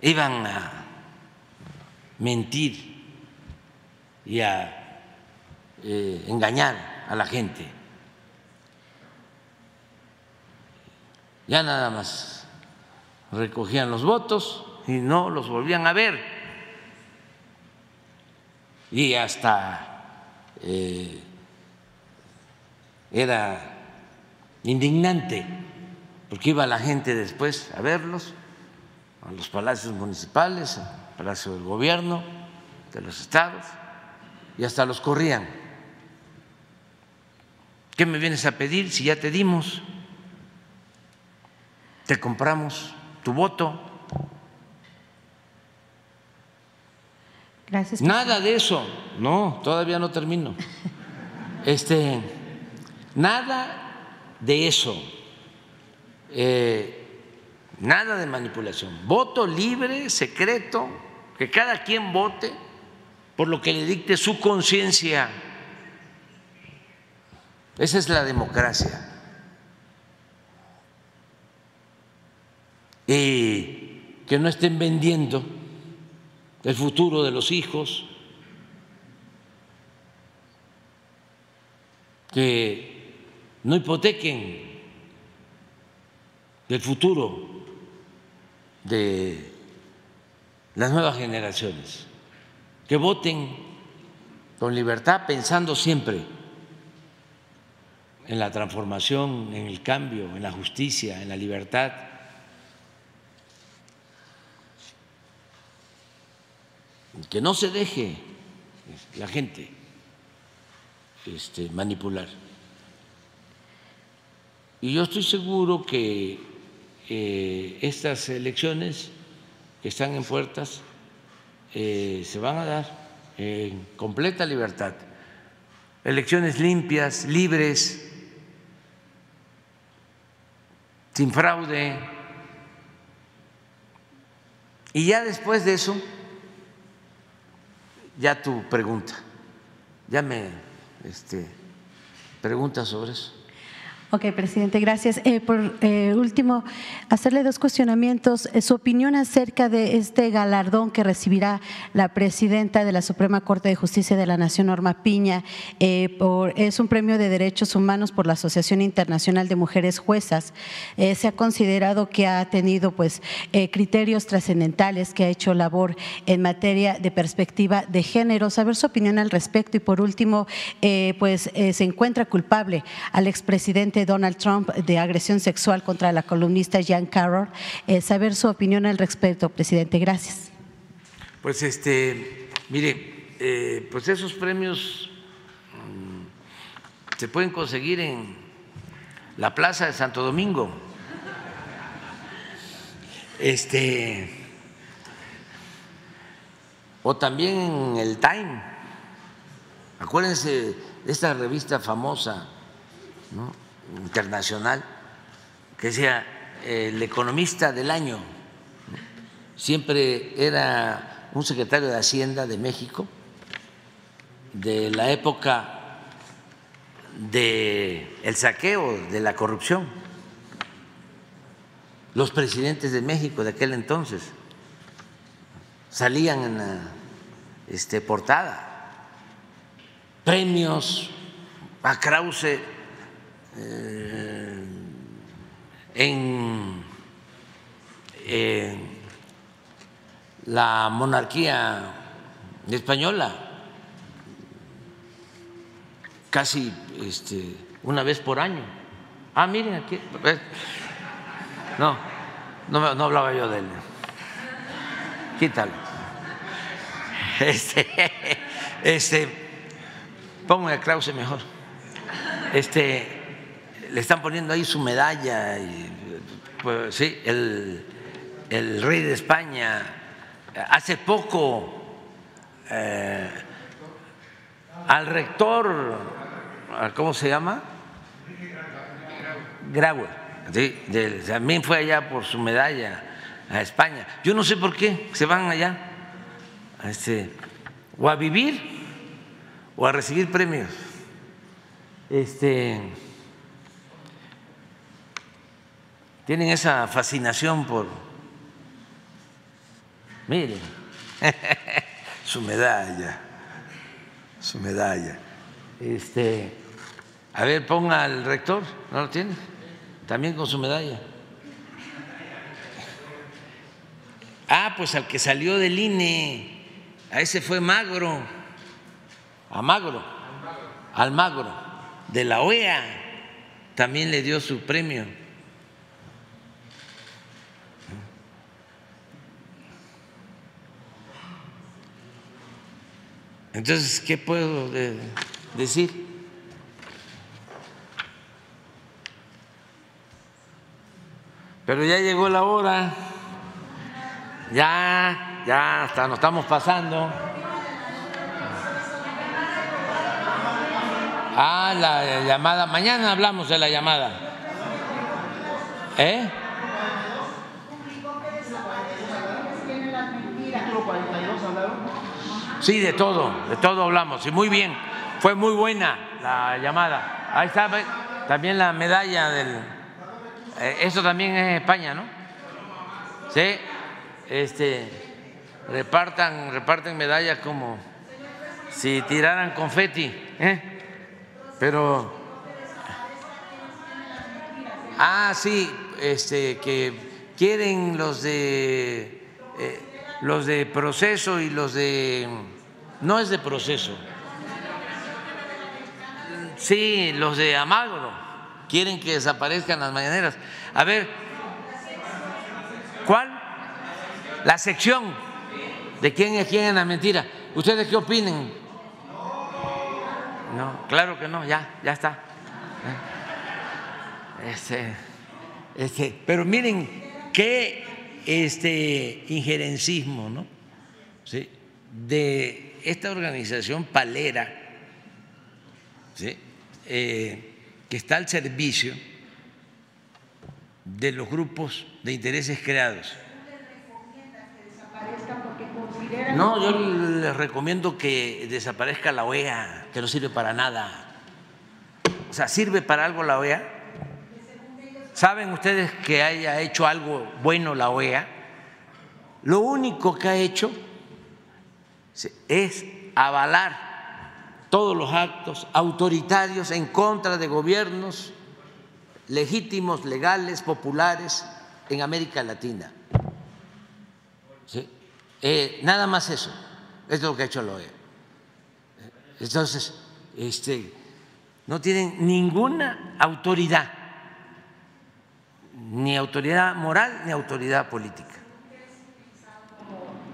iban a mentir y a engañar a la gente. Ya nada más recogían los votos y no los volvían a ver. Y hasta era indignante porque iba la gente después a verlos, a los palacios municipales, al palacio del gobierno, de los estados, y hasta los corrían. ¿Qué me vienes a pedir si ya te dimos? Te compramos tu voto. Gracias, nada de eso, no, todavía no termino. Nada de eso, nada de manipulación, voto libre, secreto, que cada quien vote por lo que le dicte su conciencia. Esa es la democracia. Y que no estén vendiendo el futuro de los hijos, que no hipotequen el futuro de las nuevas generaciones, que voten con libertad pensando siempre en la transformación, en el cambio, en la justicia, en la libertad. Que no se deje la gente manipular. Y yo estoy seguro que estas elecciones que están en puertas se van a dar en completa libertad. Elecciones limpias, libres, sin fraude. Y ya después de eso, ya tu pregunta, ya me preguntas sobre eso. Ok, presidente, gracias. Por último, hacerle dos cuestionamientos. Su opinión acerca de este galardón que recibirá la presidenta de la Suprema Corte de Justicia de la Nación, Norma Piña, es un premio de derechos humanos por la Asociación Internacional de Mujeres Juezas. Se ha considerado que ha tenido criterios trascendentales, que ha hecho labor en materia de perspectiva de género. Saber su opinión al respecto. Y por último, se encuentra culpable al expresidente Donald Trump de agresión sexual contra la columnista Jan Carroll. Saber su opinión al respecto, presidente. Gracias. Pues mire, pues esos premios se pueden conseguir en la Plaza de Santo Domingo. O también en el Time. Acuérdense de esta revista famosa, ¿no?, internacional, que sea el economista del año. Siempre era un secretario de Hacienda de México, de la época del saqueo, de la corrupción. los presidentes de México de aquel entonces salían en la portada, premios a Krause en la monarquía española, casi una vez por año. Ah, miren aquí. No hablaba yo de él. Quítalo. Ponme a Krause mejor. Le están poniendo ahí su medalla. Y, pues, sí, el rey de España. Hace poco, al rector, ¿cómo se llama? Graue. Sí, también fue allá por su medalla a España. Yo no sé por qué se van allá o a vivir o a recibir premios. Tienen esa fascinación por, miren, su medalla. A ver, ponga al rector, ¿no lo tiene? También con su medalla. Ah, pues al que salió del INE, a ese fue Magro, al Magro, de la OEA, también le dio su premio. Entonces, ¿qué puedo decir? Pero ya llegó la hora, ya hasta nos estamos pasando. Ah, la llamada, mañana hablamos de la llamada. ¿Eh? Sí, de todo hablamos, y muy bien, fue muy buena la llamada. Ahí está también la medalla del… Eso también es España, ¿no? Sí, reparten medallas como si tiraran confeti, ¿eh? Pero, ah, sí, que quieren los de Proceso y los de, no es de Proceso, sí, los de Amagro. Quieren que desaparezcan las mañaneras. A ver, ¿cuál? La sección. ¿De quién es quién en la mentira? ¿Ustedes qué opinen? No, claro que no, ya está. Pero miren qué injerencismo, ¿no? ¿Sí? De esta organización palera, ¿sí? Que está al servicio de los grupos de intereses creados. No, yo les recomiendo que desaparezca la OEA, que no sirve para nada. O sea, ¿sirve para algo la OEA? ¿Saben ustedes que haya hecho algo bueno la OEA? Lo único que ha hecho es avalar todos los actos autoritarios en contra de gobiernos legítimos, legales, populares en América Latina. ¿Sí? Nada más eso, es lo que ha hecho la OEA. Entonces, no tienen ninguna autoridad, ni autoridad moral ni autoridad política.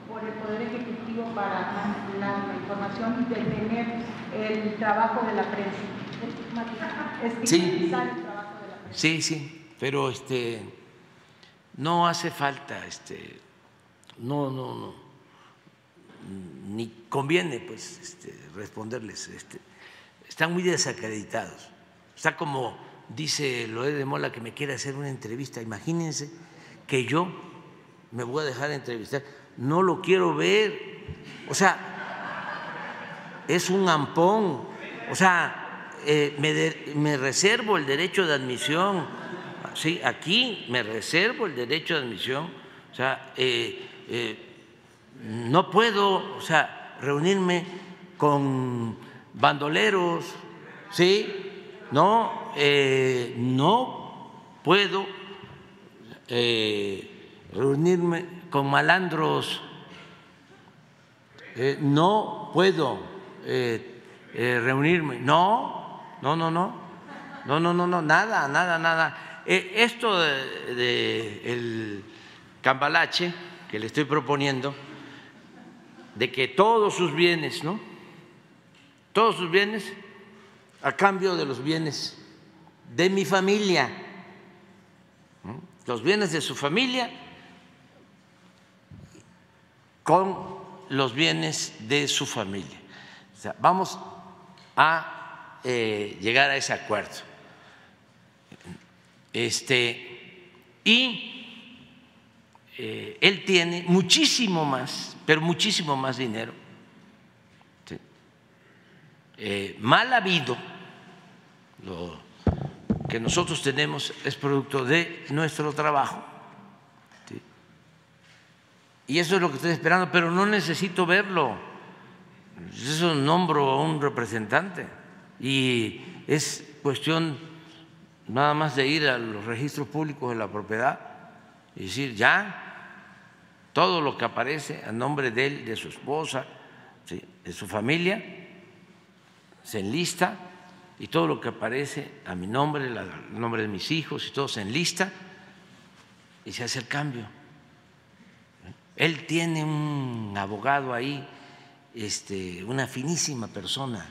Por el Poder Ejecutivo para la información y detener el trabajo de la prensa. Sí, el trabajo de la prensa. Sí, pero no hace falta, no, ni conviene pues responderles. Están muy desacreditados. Está como dice Loret de Mola que me quiere hacer una entrevista. Imagínense que yo me voy a dejar entrevistar. No lo quiero ver. O sea, es un ampón, o sea, me reservo el derecho de admisión sí, aquí me reservo el derecho de admisión, o sea, no puedo, o sea, reunirme con bandoleros, sí, no puedo reunirme con malandros, no puedo reunirme, no, nada. Esto del cambalache que le estoy proponiendo, de que todos sus bienes, ¿no? Todos sus bienes a cambio de los bienes de mi familia, ¿no? Los bienes de su familia con los bienes de su familia. O sea, vamos a llegar a ese acuerdo. Y él tiene muchísimo más, pero muchísimo más dinero. ¿Sí? Mal habido, lo que nosotros tenemos es producto de nuestro trabajo. ¿Sí? Y eso es lo que estoy esperando, pero no necesito verlo. Eso nombro a un representante y es cuestión nada más de ir a los registros públicos de la propiedad y decir ya todo lo que aparece a nombre de él, de su esposa, de su familia, se enlista, y todo lo que aparece a mi nombre, el nombre de mis hijos y todo se enlista y se hace el cambio. Él tiene un abogado ahí, una finísima persona,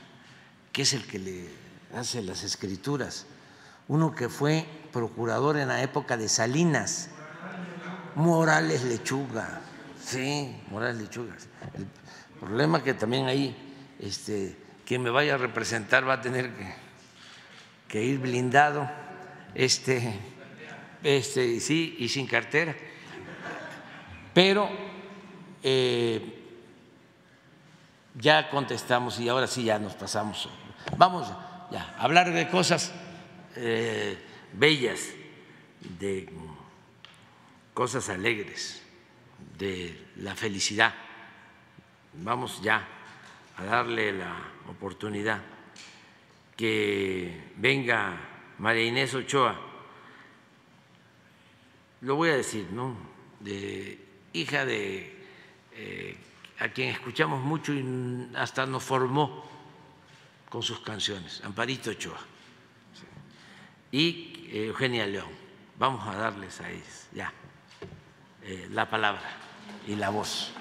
que es el que le hace las escrituras, uno que fue procurador en la época de Salinas, Morales Lechuga, sí, Morales Lechuga. El problema que también ahí quien me vaya a representar va a tener que ir blindado, sí, y sin cartera. Pero ya contestamos y ahora sí ya nos pasamos. Vamos ya a hablar de cosas bellas, de cosas alegres, de la felicidad. Vamos ya a darle la oportunidad que venga María Inés Ochoa. Lo voy a decir, ¿no? Hija de a quien escuchamos mucho y hasta nos formó con sus canciones, Amparito Ochoa, y Eugenia León. Vamos a darles a ellos ya la palabra y la voz.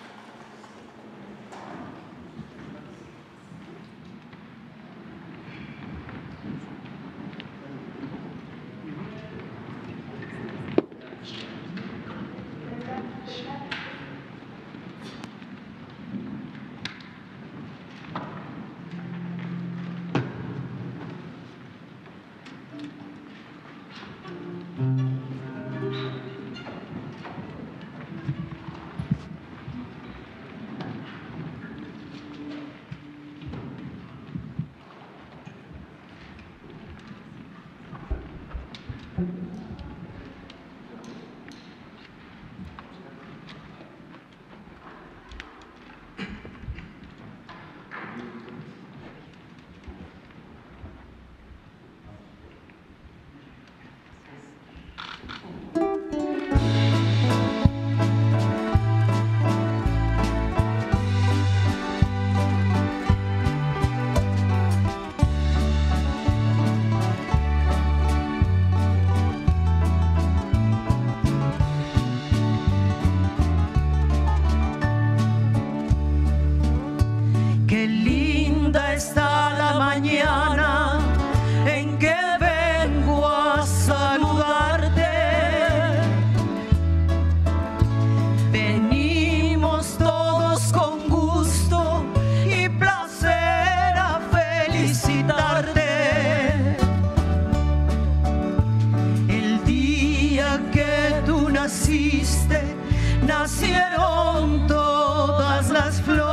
Nacieron todas las flores.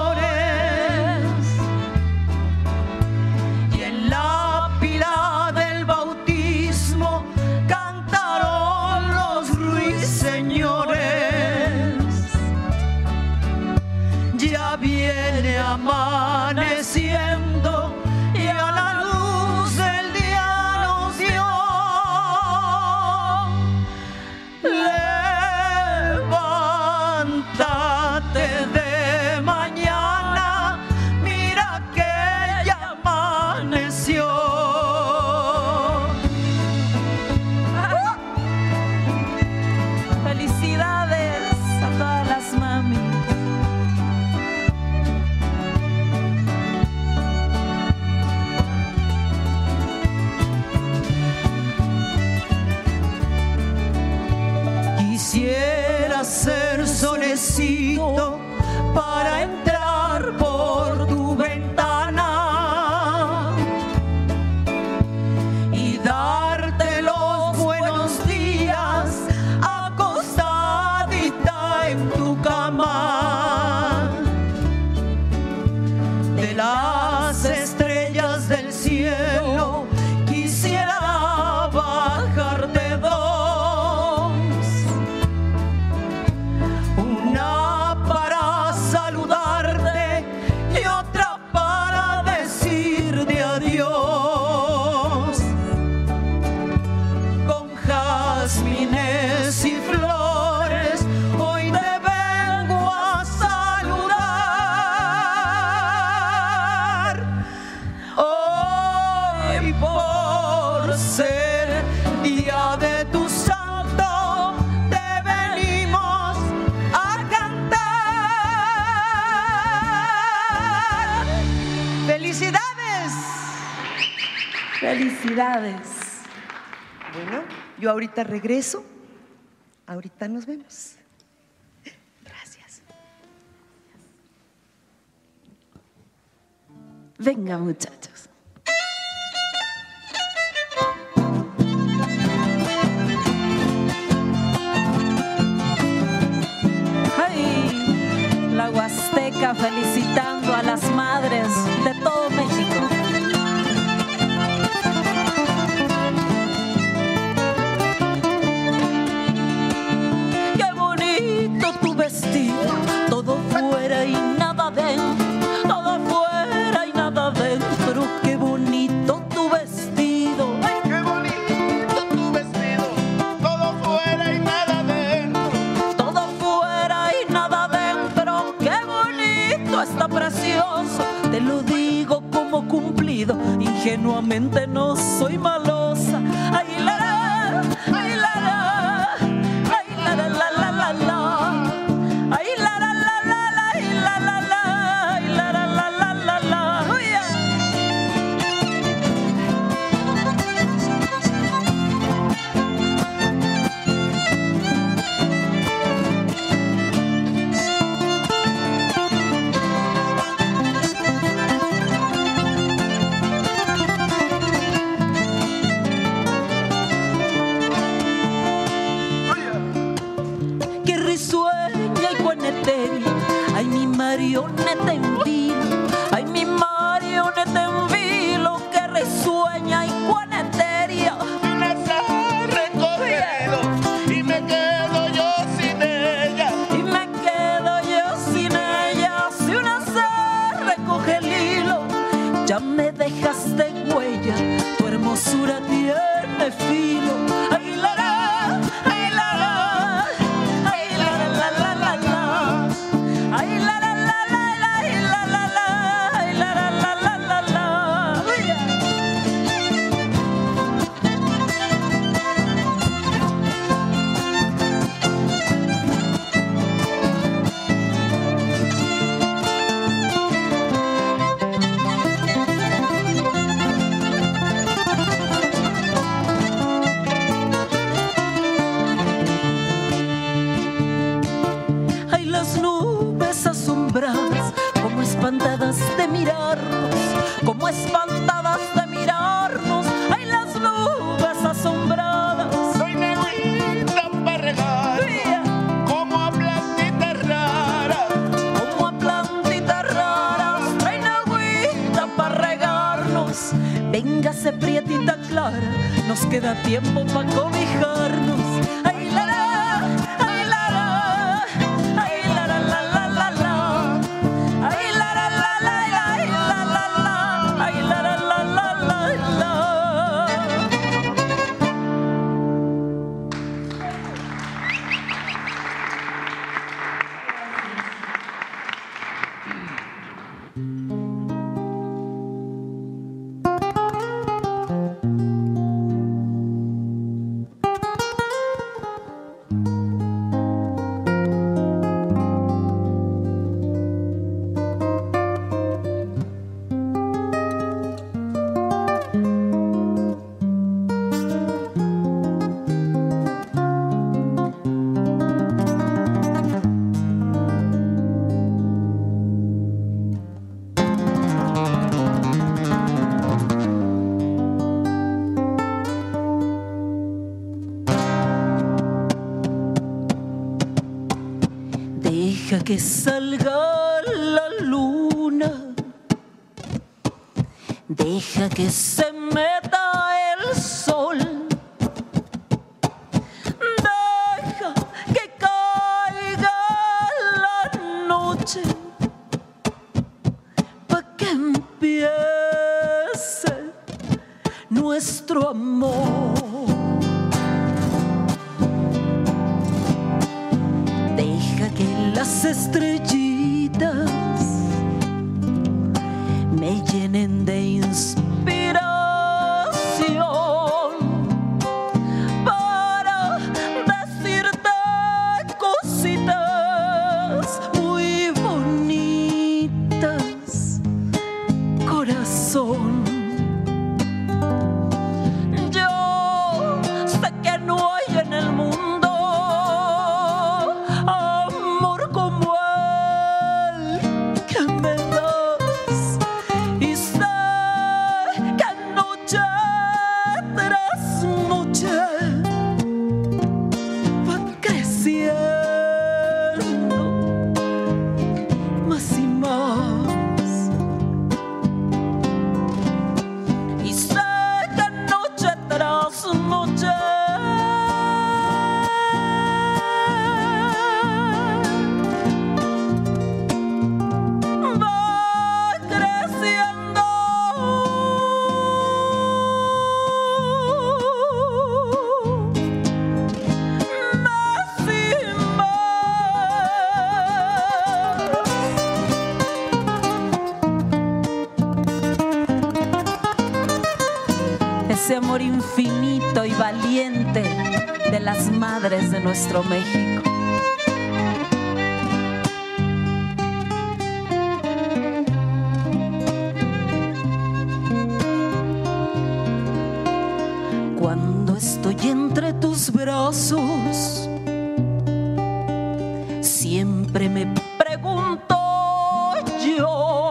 amaneciendo y a la luz del día nos dio. Levántate de mañana, mira que ya amaneció. Felicidades a todas las mamis. Quisiera ser solecito para entrar por tu ventana y darte los buenos días acostadita en tu cama. De las estrellas del cielo quisiera bajarte dos, una para saludarte y otra para decirte adiós. Con jazmines y flores hoy te vengo a saludar. Hoy por ser día de tu santo te venimos a cantar. ¡Felicidades! Felicidades. Bueno, yo ahorita regreso. Ahorita nos vemos. Gracias. Venga, muchachos. ¡Ay! La Huasteca felicitando a las madres de todo México. Qué bonito tu vestido, todo fuera y nada dentro, todo fuera y nada dentro. Qué bonito tu vestido, ¡ay, qué bonito tu vestido! Todo fuera y nada dentro, todo fuera y nada dentro. Qué bonito, está precioso, te lo digo como cumplido, ingenuamente no soy malosa. Ay, la, la, ay, la, la, ay, la, la, la, la, la, la. Ay, la, la, la, la, la, ay, la, la, la, ay, la, la, la, la, la, la. Uy, ah. Que risueña y guaneteri, ay mi marioneta en vilo, ay mi marioneta en vilo, que risueña y guaneteri. Una ha recorrido y me quedo yo sin ella. Y me quedo yo sin ella. Si una se recoge el hilo, ya me dejaste huella. Tu hermosura tiene filo. Ay, la, la, ay, la, la, ay, la, la, la, la, la. Ay, la, la, la, la, la, ay, la, la, la, ay, la, la, la, la, la, la. Uy, ah. Hay las nubes asombradas, como espantadas de mirarnos, como espantadas de mirarnos. Hay las nubes asombradas. Soy negrita para regar, como a plantitas raras, como a plantitas raras. Traen agüita para regarnos. Véngase, prietita clara, nos queda tiempo para cobijarnos. Ay, la, la, ay, la, la, ay, la, la, la, la, la, la. Ay, la, la, la, la, que salga la luna, deja que se meta el sol, deja que caiga la noche, pa' que empiece nuestro amor. Las estrellitas me llenen de inspiración para decirte cositas muy bonitas, corazón. Yo sé que no hay en el mundo infinito y valiente de las madres de nuestro México. Cuando estoy entre tus brazos, siempre me pregunto yo,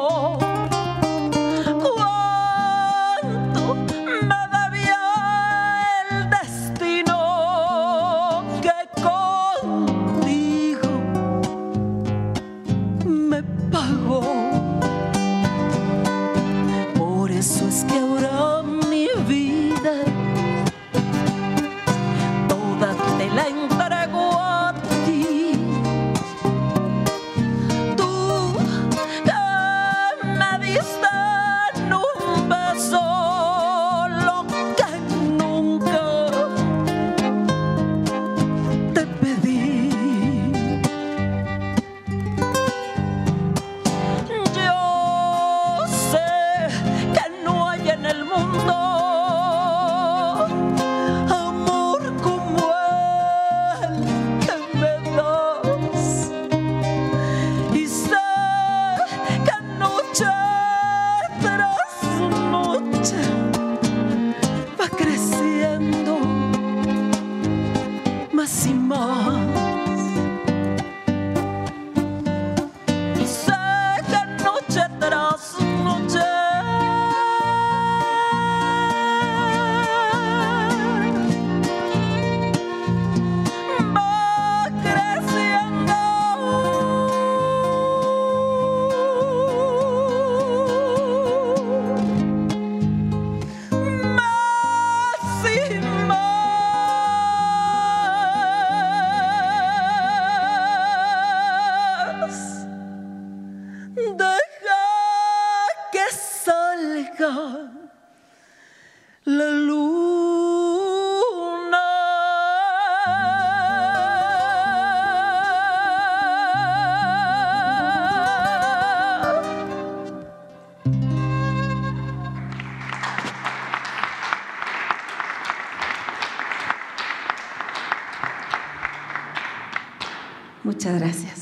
muchas gracias.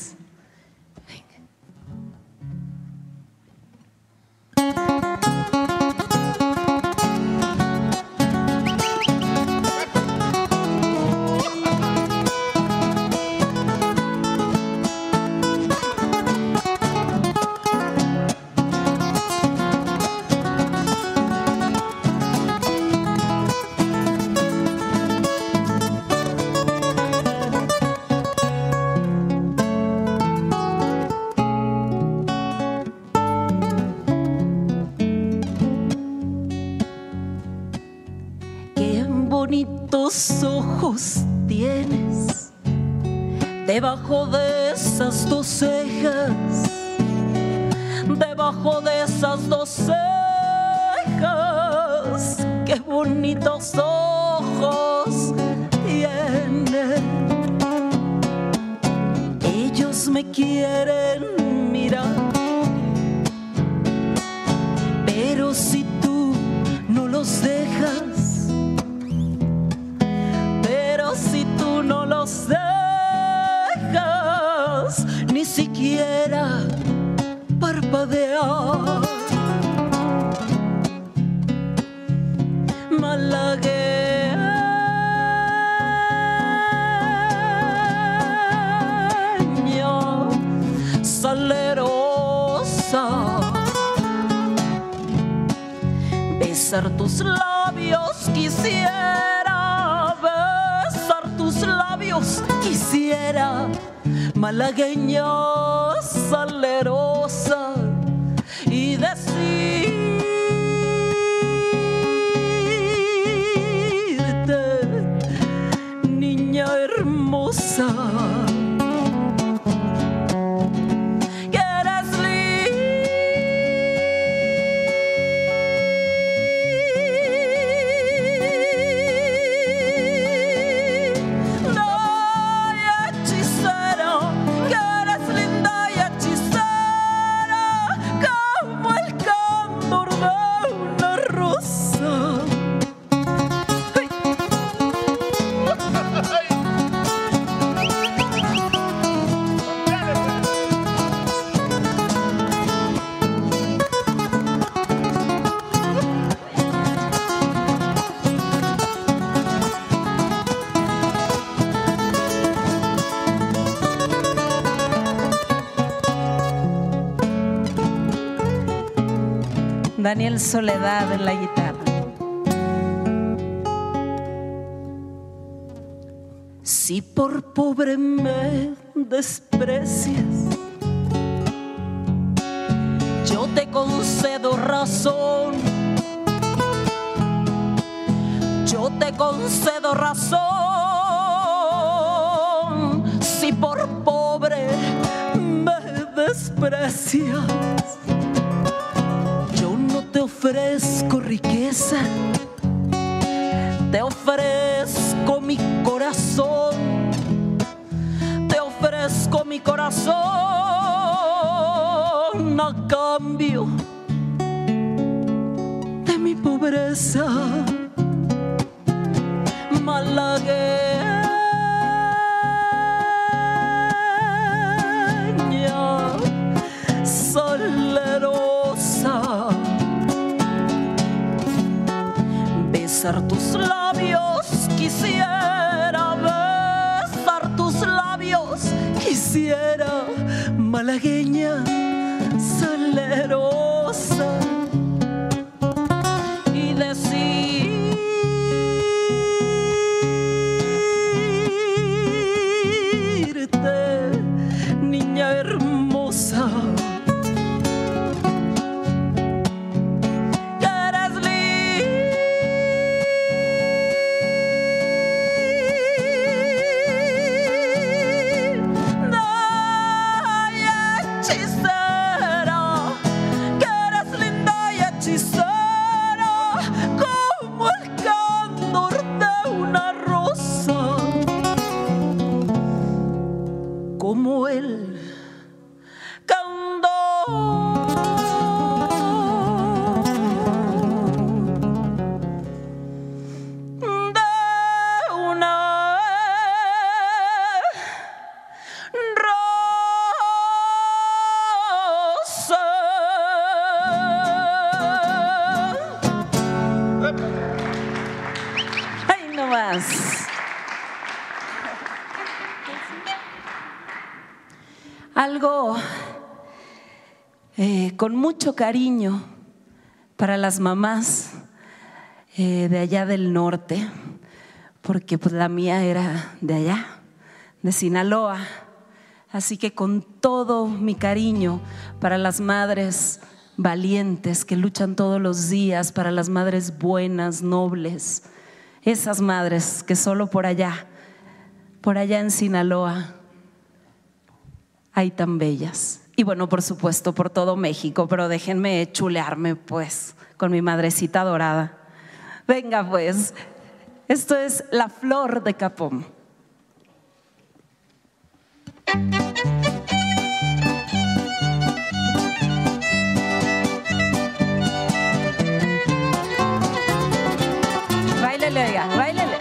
bonitos ojos tienes debajo de esas dos cejas, debajo de esas dos cejas. Qué bonitos ojos tienes. Ellos me quieren mirar, pero si tú no los dejas, pero si tú no los dejas, ni siquiera parpadear. Malagueña. Besar tus labios quisiera, besar tus labios quisiera, malagueña salerosa, y decirte, niña hermosa. Daniel Soledad en la guitarra. Si por pobre me desprecias, yo te concedo razón, yo te concedo razón. Si por pobre me desprecias, ofrezco riqueza, te ofrezco mi corazón, te ofrezco mi corazón a cambio de mi pobreza. Malagueña solerosa, besar tus labios quisiera, besar tus labios quisiera, malagueña salerosa, y decirte, niña hermosa. Algo con mucho cariño para las mamás de allá del norte, porque pues la mía era de allá, de Sinaloa, así que con todo mi cariño para las madres valientes que luchan todos los días, para las madres buenas, nobles, esas madres que solo por allá en Sinaloa, hay tan bellas. Y bueno, por supuesto, por todo México, pero déjenme chulearme pues con mi madrecita dorada. Venga pues, esto es La Flor de Capón. Báilele, oiga, báilele.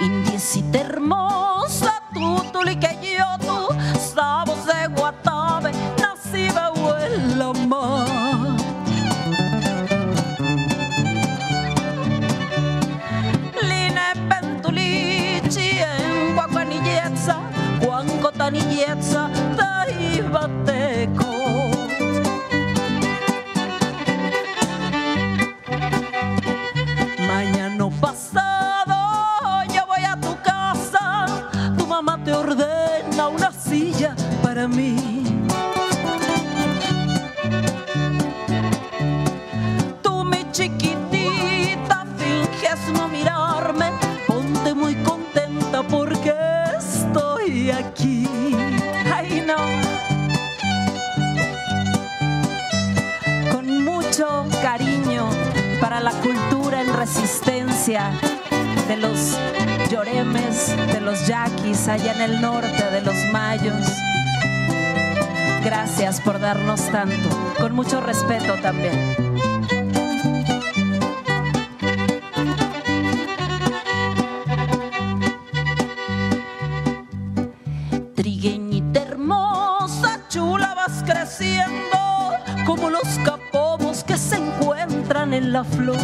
Indiecita hermosa, tú, tuliqueyo, tú, sabos de Guatave, nacida o en la mar. Line pentulichi en guacanilletza, guancotanilletza, te ibateco. Mañana pasado yo voy a tu casa, tu mamá te ordena una silla para mí. Tú, mi chiquitita, finges no mirarme, ponte muy contenta porque estoy aquí. Ay, no. Con mucho cariño para la cultura en resistencia de los lloremes, de los yaquis, allá en el norte, de los mayos. Gracias por darnos tanto, con mucho respeto también. Trigueñita hermosa, chula, vas creciendo como los capobos que se encuentran en la flor.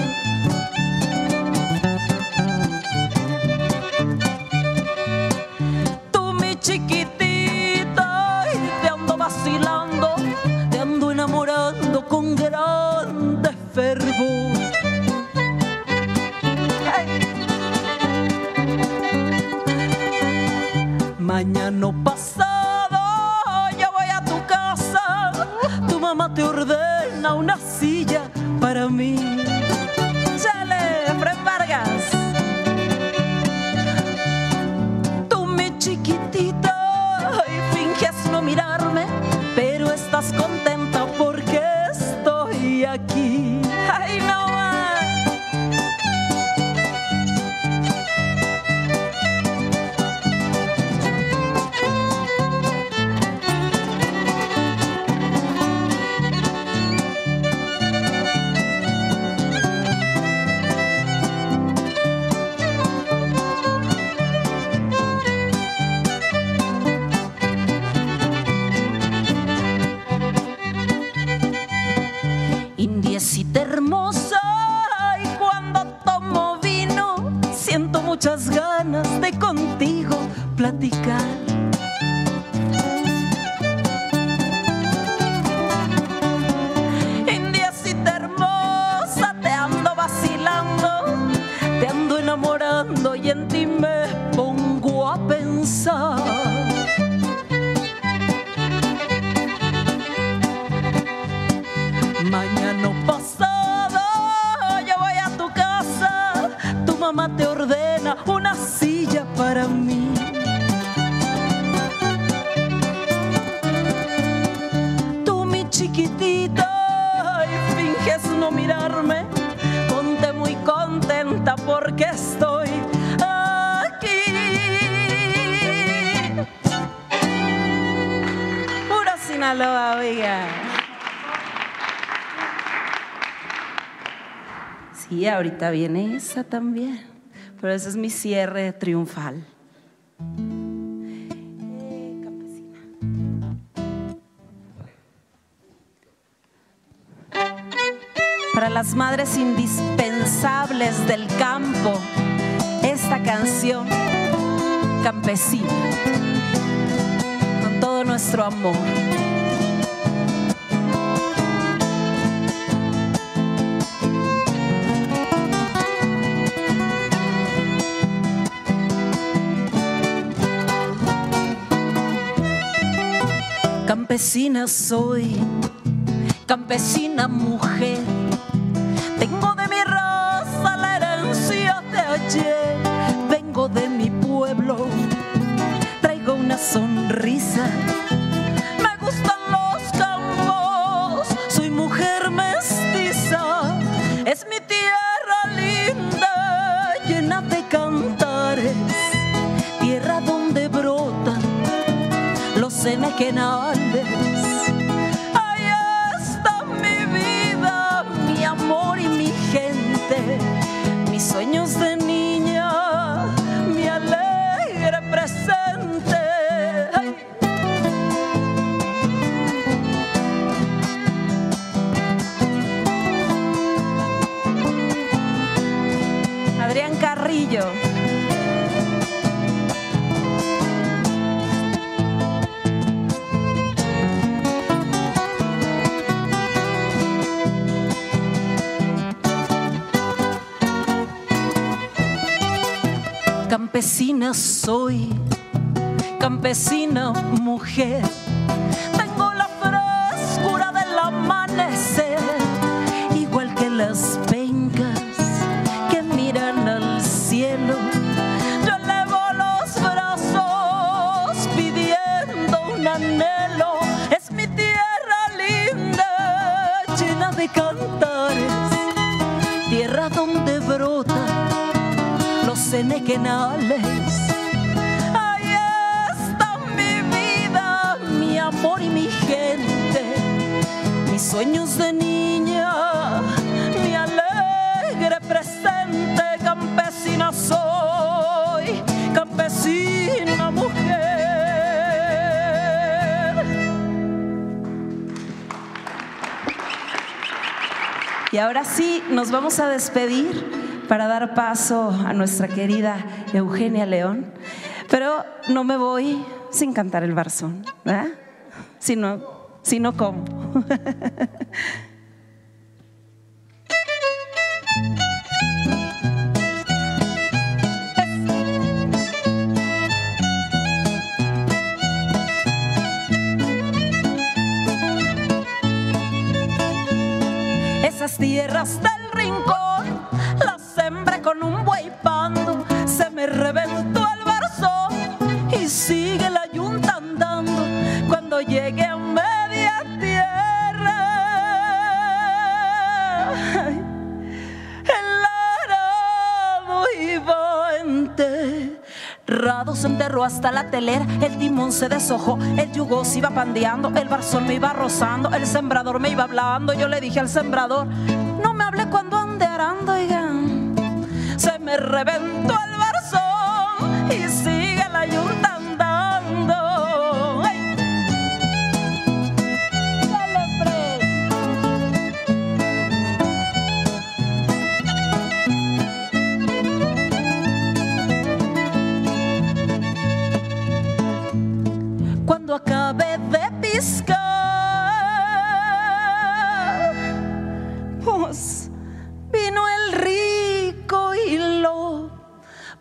Tú, mi chiquitita, y te ando vacilando, te ando enamorando con grande fervor. Hey. Mañana pasado yo voy a tu casa, tu mamá te ordena una silla para mí. ¡Chale, Fred Vargas! Tú, mi chiquitita, y finges no mirarme, pero estás contenta porque estoy aquí. ¡Ay, no más! Indiecita hermosa, y cuando tomo vino siento muchas ganas de contigo platicar. Indiecita hermosa, te ando vacilando, te ando enamorando y en ti me pongo a pensar. Mañana pasado yo voy a tu casa, tu mamá te ordena una silla para mí. Tú, mi chiquitita, y finges no mirarme, ponte muy contenta porque estoy aquí. Pura Sinaloa, oiga. Y ahorita viene esa también, pero ese es mi cierre triunfal. Para las madres indispensables del campo, esta canción campesina, con todo nuestro amor. Campesina soy, campesina mujer, tengo de mi raza la herencia de ayer, vengo de mi pueblo, traigo una sonrisa, me gustan los campos, soy mujer mestiza, es mi tierra linda, llena de cantares, tierra donde brotan los enajenales. Mis sueños de niña, mi alegre presente. Ay. Adrián Carrillo. Campesina soy, campesina mujer, tengo la frescura del amanecer, igual que las pencas que miran al cielo, yo elevo los brazos pidiendo un anhelo, es mi tierra linda, llena de cantares, tierra donde brota enajenales. Ahí está mi vida, mi amor y mi gente, mis sueños de niña, mi alegre presente. Campesina soy, campesina mujer. Y ahora sí, nos vamos a despedir para dar paso a nuestra querida Eugenia León, pero no me voy sin cantar el Barzón, ¿verdad? Si no, ¿cómo? Esas tierras del rincón las sembré con un buey pando, se me reventó el barzón y sigue la yunta andando. Cuando llegué a media tierra, el arado iba enterrado, se enterró hasta la telera, el timón se deshojó, el yugo se iba pandeando, el barzón me iba rozando, el sembrador me iba hablando. Yo le dije al sembrador, no me hable cuando ande arando, oigan. Se me reventó el barzón y sigue la yunta andando. ¡Ay! Cuando acabé de piscar, pues vino el rico y lo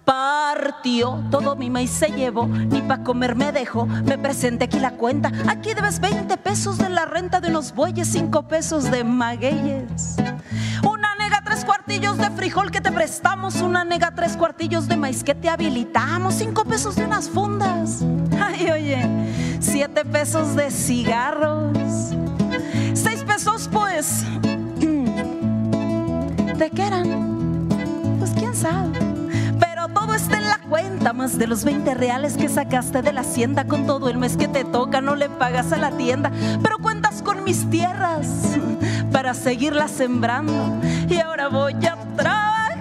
partió, todo mi maíz se llevó, ni pa' comer me dejó. Me presenté, aquí la cuenta, aquí debes 20 pesos de la renta de unos bueyes, 5 pesos de magueyes, una nega, 3 cuartillos de frijol que te prestamos, una nega, 3 cuartillos de maíz que te habilitamos, 5 pesos de unas fundas, ay oye, 7 pesos de cigarros, 6 pesos pues ¿de qué eran? Pues quién sabe. Pero todo está en la cuenta, más de los 20 reales que sacaste de la hacienda. Con todo el mes que te toca no le pagas a la tienda, pero cuentas con mis tierras para seguirlas sembrando. Y ahora voy a trabajar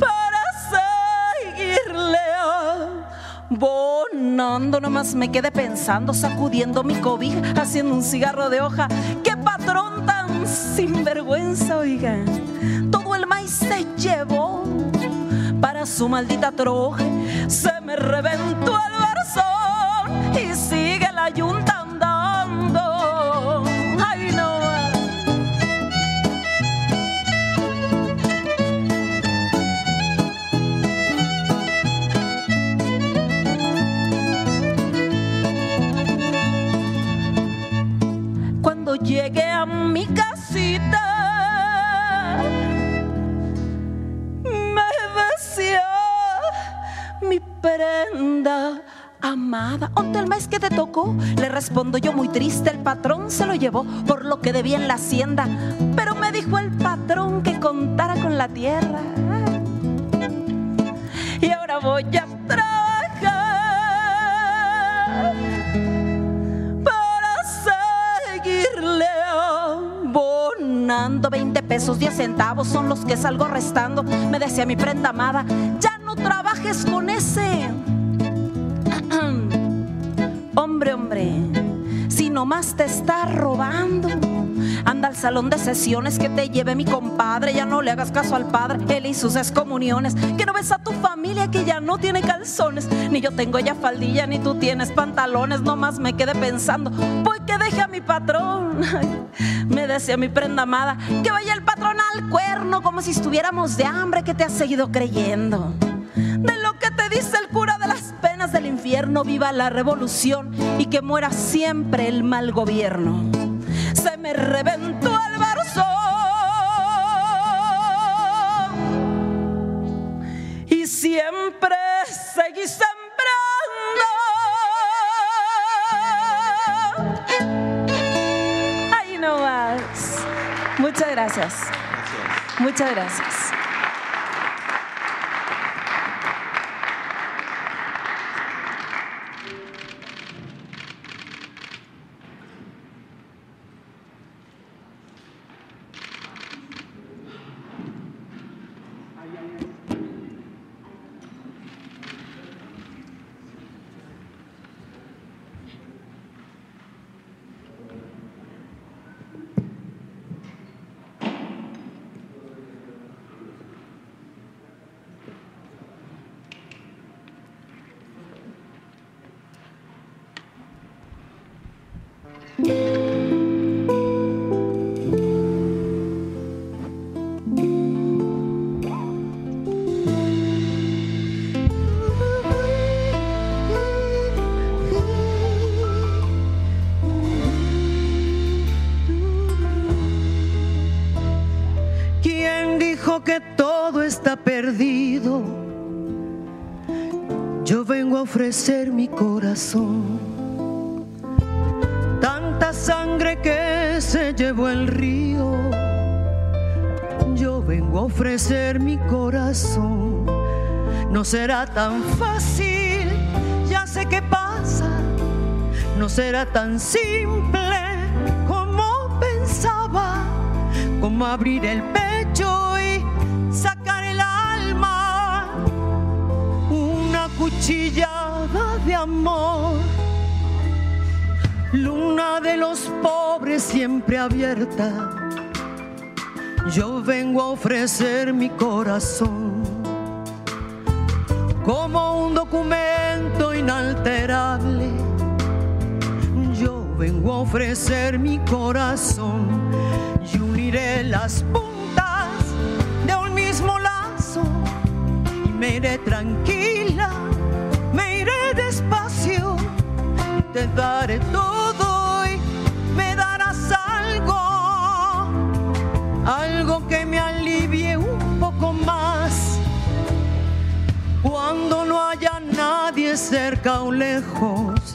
para seguirle abonando. Nomás me quedé pensando, sacudiendo mi cobija, haciendo un cigarro de hoja. ¡Qué patrón tan sinvergüenza, oiga! Todo el maíz se llevó para su maldita troje. Se me reventó el barzón y sigue la yunta andando. ¡Ay, no! cuando llegue a mi casita, me decía mi prenda amada, ¿onde el mes que te tocó? Le respondo yo muy triste, el patrón se lo llevó por lo que debía en la hacienda, pero me dijo el patrón que contara con la tierra. Y ahora voy a trabajar para seguirle abonando. 20 pesos, 10 centavos son los que salgo restando. Me decía mi prenda amada, ya no trabajes con ese hombre, hombre, si nomás te está robando. Anda al salón de sesiones que te lleve mi compadre, ya no le hagas caso al padre, él y sus excomuniones. Que no ves a tu familia que ya no tiene calzones, ni yo tengo ya faldilla, ni tú tienes pantalones. Nomás me quedé pensando, pues que deje a mi patrón. Me decía mi prenda amada, que vaya el patrón al cuerno, como si estuviéramos de hambre, que te has seguido creyendo. De lo que te dice el cura de las penas del infierno, viva la revolución y que muera siempre el mal gobierno. Se me reventó el barzón y siempre seguí sembrando. Ahí no más. Muchas gracias. Muchas gracias. Perdido, yo vengo a ofrecer mi corazón. Tanta sangre que se llevó el río, yo vengo a ofrecer mi corazón. No será tan fácil, ya sé qué pasa, no será tan simple como pensaba, como abrir el pecho. Cuchillada de amor, luna de los pobres siempre abierta, yo vengo a ofrecer mi corazón como un documento inalterable, yo vengo a ofrecer mi corazón y uniré las puntas de un mismo lazo y me iré tranquila. Despacio, te daré todo y me darás algo, algo que me alivie un poco más. Cuando no haya nadie cerca o lejos,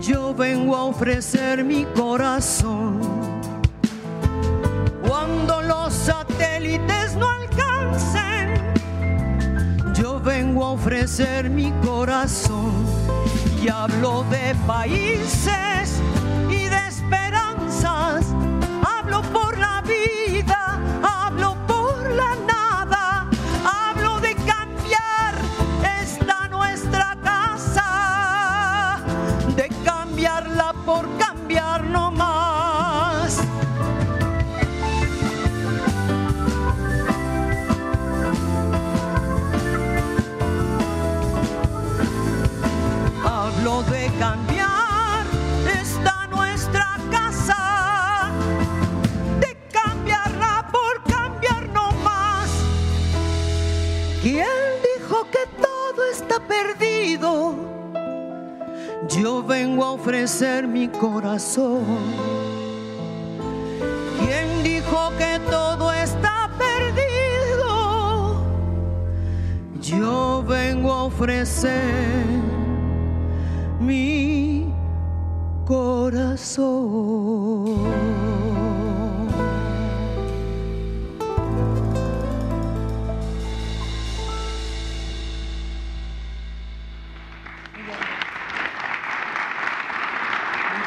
yo vengo a ofrecer mi corazón. Cuando los satélites no alcancen, yo vengo a ofrecer mi corazón y hablo de países y de esperanzas, hablo por la vida, hablo por la nada, hablo de cambiar esta nuestra casa, de cambiarla por cambiar no más. Hablo de cambiar esta nuestra casa, de cambiarla por cambiar no más. ¿Quién dijo que todo está perdido? Yo vengo a ofrecer mi corazón. ¿Quién dijo que todo está perdido? Yo vengo a ofrecer mi corazón.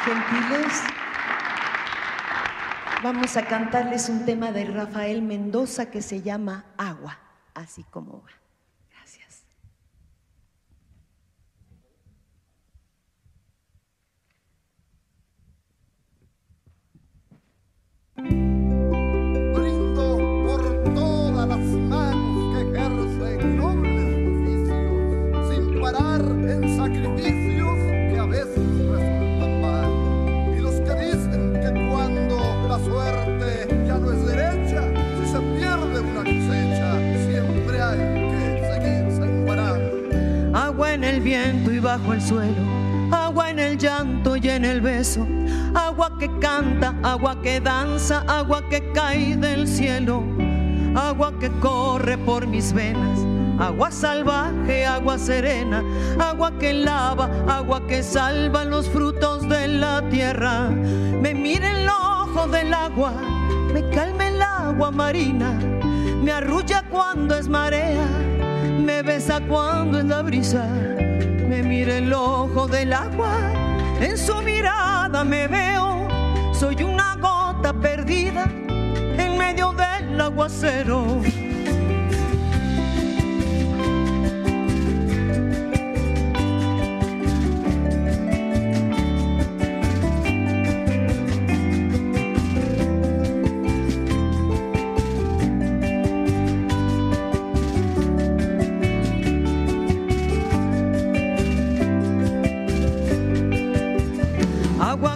Gentiles, vamos a cantarles un tema de Rafael Mendoza que se llama Agua, así como va. Gracias. Brindo por todas las manos que ejercen nobles oficios, sin parar en sacrificios que a veces resultan. La suerte ya no es derecha, si se pierde una cosecha, siempre hay que seguir sembrando. Agua en el viento y bajo el suelo, agua en el llanto y en el beso, agua que canta, agua que danza, agua que cae del cielo, agua que corre por mis venas, agua salvaje, agua serena, agua que lava, agua que salva los frutos de la tierra. Me miren los del agua, me calma el agua marina, me arrulla cuando es marea, me besa cuando es la brisa, me mira el ojo del agua, en su mirada me veo, soy una gota perdida en medio del aguacero.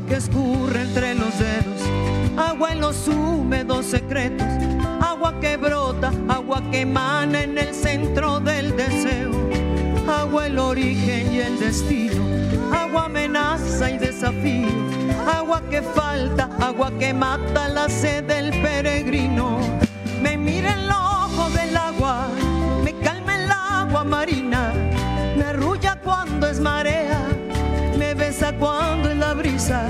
Escurre entre los dedos, agua en los húmedos secretos, agua que brota, agua que emana en el centro del deseo, agua el origen y el destino, agua amenaza y desafío, agua que falta, agua que mata la sed del peregrino. Me mira el ojo del agua, me calma el agua marina, me arrulla cuando es marea, me besa cuando es la brisa,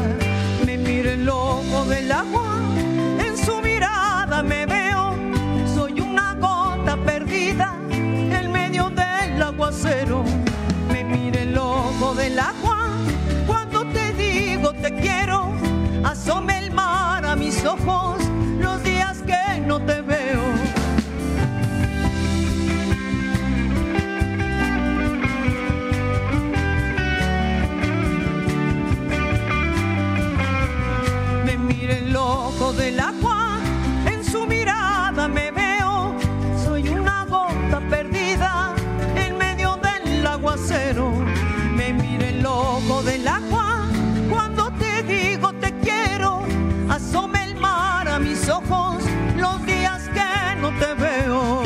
me mira el ojo del agua, en su mirada me veo, soy una gota perdida en medio del aguacero. Me mira el ojo del agua, cuando te digo te quiero, asome el mar a mis ojos los días que no te veo. El ojo del agua, en su mirada me veo, soy una gota perdida en medio del aguacero. Me mira el ojo del agua, cuando te digo te quiero, asome el mar a mis ojos los días que no te veo.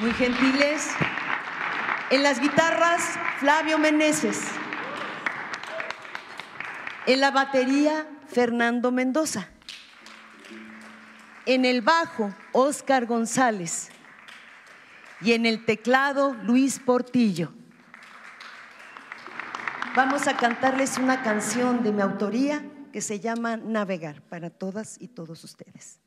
Muy gentiles, en las guitarras Flavio Meneses, en la batería Fernando Mendoza, en el bajo Óscar González y en el teclado Luis Portillo. Vamos a cantarles una canción de mi autoría que se llama Navegar, para todas y todos ustedes.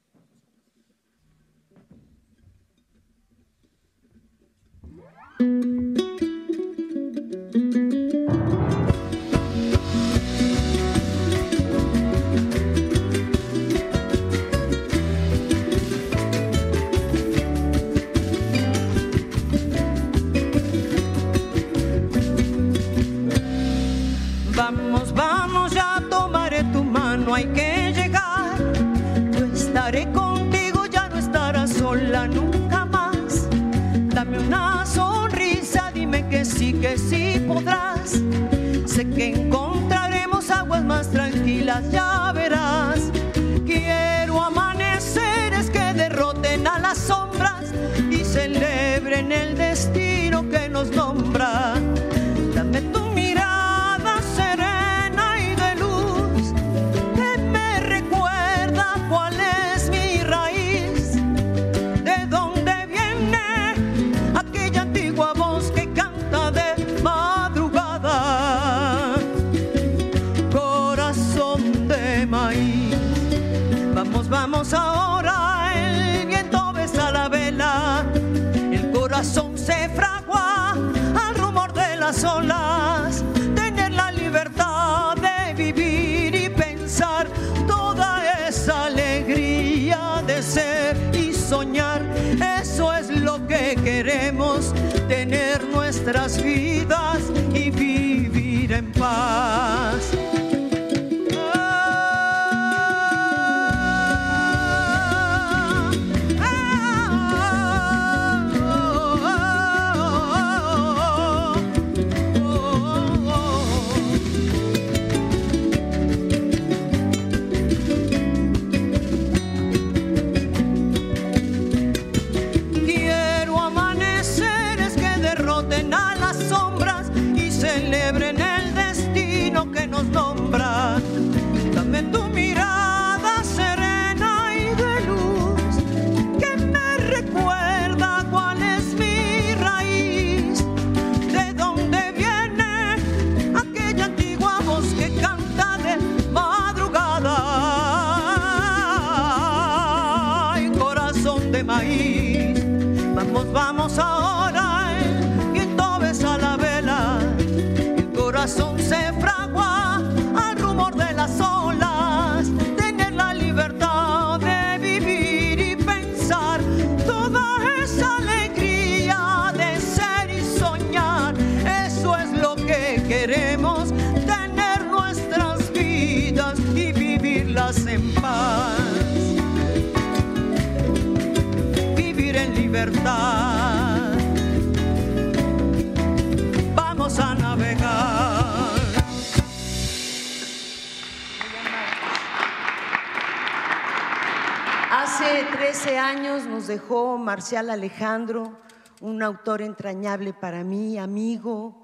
Vamos, vamos, ya tomaré tu mano, hay que llegar. Yo estaré contigo, ya no estarás sola nunca más. Dame una sonrisa, dime que sí podrás. Sé que encontraremos aguas más tranquilas. días ya verás. Quiero amaneceres que derroten a las sombras y celebren el destino que nos nombra. Dame tu mirada serena y de luz que me recuerda cuál es mi raíz, de dónde viene aquella antigua voz que canta de madrugada. Corazón de maíz, vamos, vamos ahora, el viento besa la vela, el corazón se fragua al rumor de las olas, tener la libertad de vivir y pensar, toda esa alegría de ser y soñar, eso es lo que queremos, tener nuestras vidas y vivir en paz. Dame tu mirada serena y de luz que me recuerda cuál es mi raíz, de dónde viene aquella antigua voz que canta de madrugada. Ay, corazón de maíz, vamos, vamos ahora, el viento besa la vela, el corazón se fragua de las olas, tener la libertad de vivir y pensar, toda esa alegría de ser y soñar, eso es lo que queremos, tener nuestras vidas y vivirlas en paz, vivir en libertad, vamos a navegar. Hace 13 años nos dejó Marcial Alejandro, un autor entrañable para mí, amigo,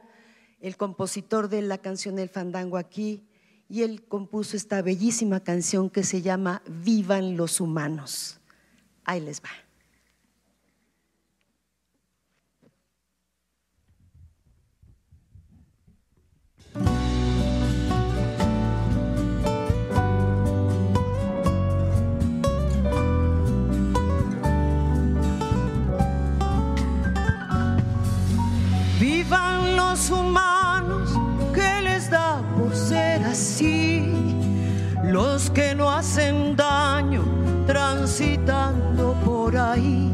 el compositor de la canción El Fandango aquí, y él compuso esta bellísima canción que se llama Vivan los Humanos. Ahí les va. Vivan los humanos que les da por ser así, los que no hacen daño transitando por ahí.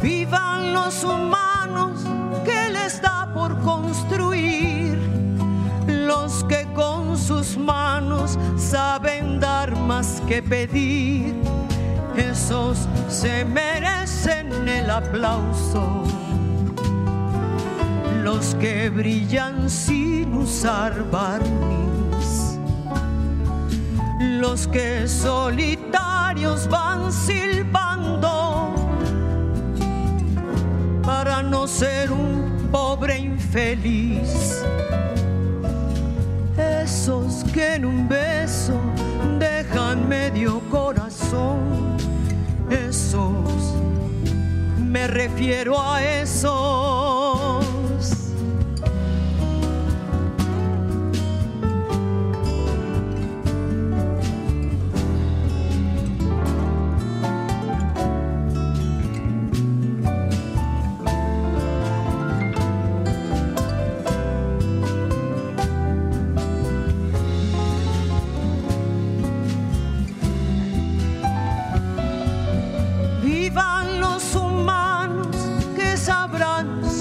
Vivan los humanos que les da por construir, los que con sus manos saben dar más que pedir. Esos se merecen el aplauso, los que brillan sin usar barniz, los que solitarios van silbando para no ser un pobre infeliz, esos que en un beso dejan medio corazón, esos, me refiero a esos.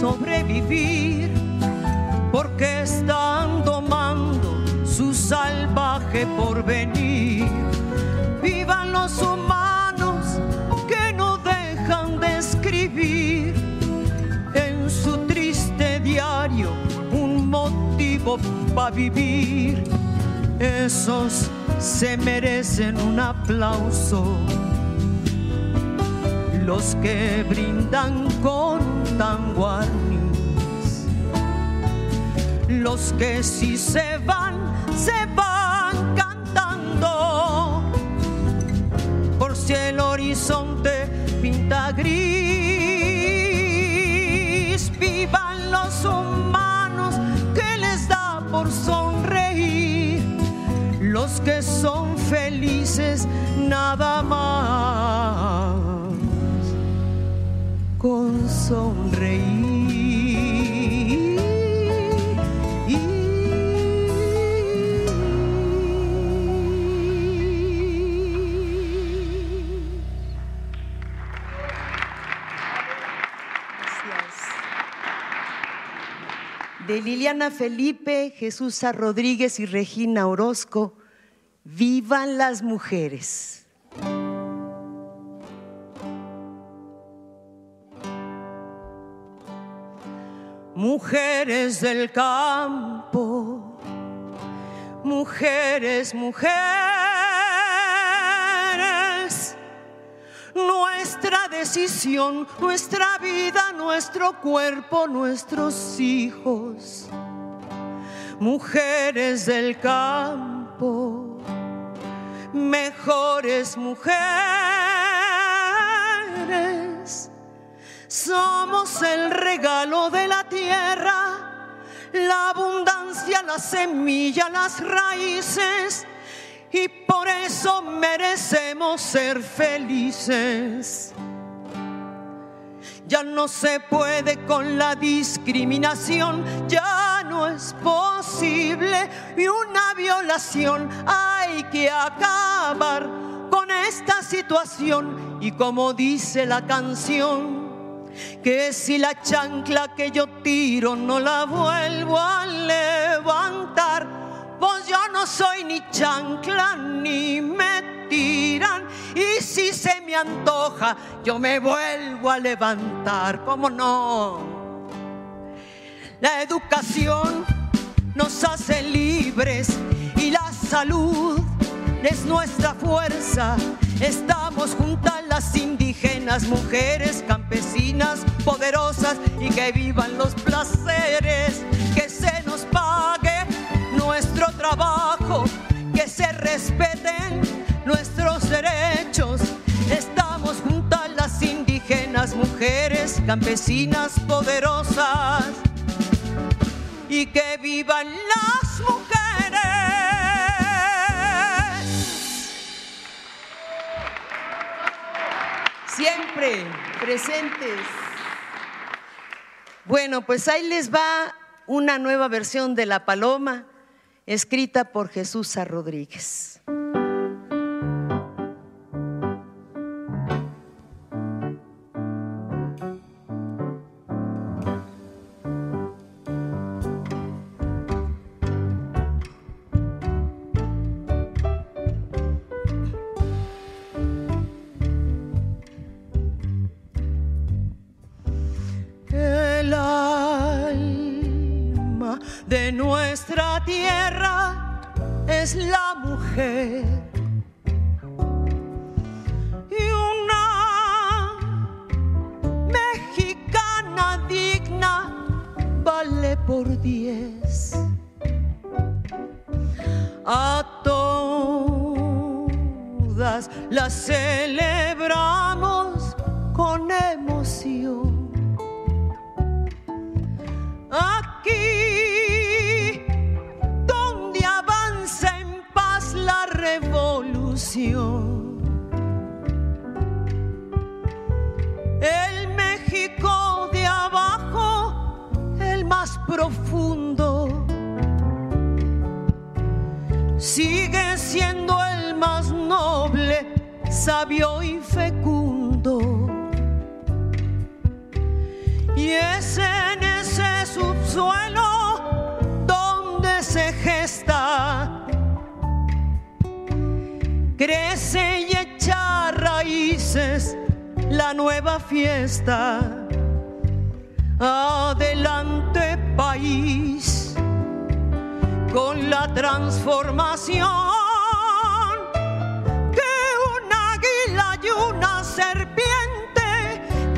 Sobrevivir, porque están tomando su salvaje porvenir. Vivan los humanos que no dejan de escribir en su triste diario un motivo para vivir. Esos se merecen un aplauso los que brindan con tanguarnis, los que si se van cantando, por si el horizonte pinta gris. Vivan los humanos que les da por sonreír, los que son felices nada más con sonreír. Gracias. De Liliana Felipe, Jesús Rodríguez y Regina Orozco, vivan las mujeres. Mujeres del campo, mujeres, mujeres, nuestra decisión, nuestra vida, nuestro cuerpo, nuestros hijos. Mujeres del campo, mejores mujeres. Somos el regalo de la tierra, la abundancia, la semilla, las raíces, y por eso merecemos ser felices. Ya no se puede con la discriminación, ya no es posible, y una violación, hay que acabar con esta situación. Y como dice la canción, que si la chancla que yo tiro no la vuelvo a levantar, pues yo no soy ni chancla ni me tiran. Y si se me antoja, yo me vuelvo a levantar, ¿cómo no? La educación nos hace libres y la salud es nuestra fuerza. Estamos juntas las indígenas, mujeres campesinas poderosas, y que vivan los placeres, que se nos pague nuestro trabajo, que se respeten nuestros derechos. Estamos juntas las indígenas, mujeres campesinas poderosas, y que vivan las mujeres. Siempre presentes. Bueno, pues ahí les va una nueva versión de La Paloma, escrita por Jesús Rodríguez. De nuestra tierra es la mujer, y una mexicana digna vale por 10. A todas las celebramos con emoción. Aquí el México de abajo, el más profundo, sigue siendo el más noble, sabio y fecundo. Y es en ese subsuelo donde se gesta, crece y echa raíces la nueva fiesta. Adelante, país, con la transformación.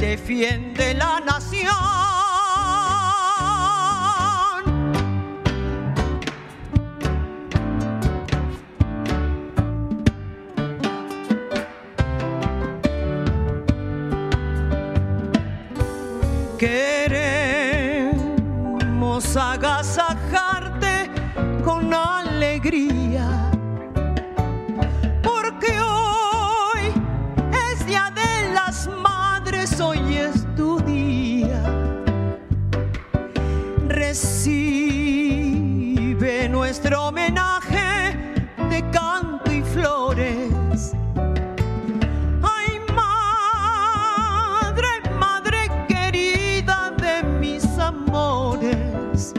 defiende la nación. Queremos agasajarte con alegría. Hoy es tu día, recibe nuestro homenaje de canto y flores. Ay, madre, madre querida de mis amores,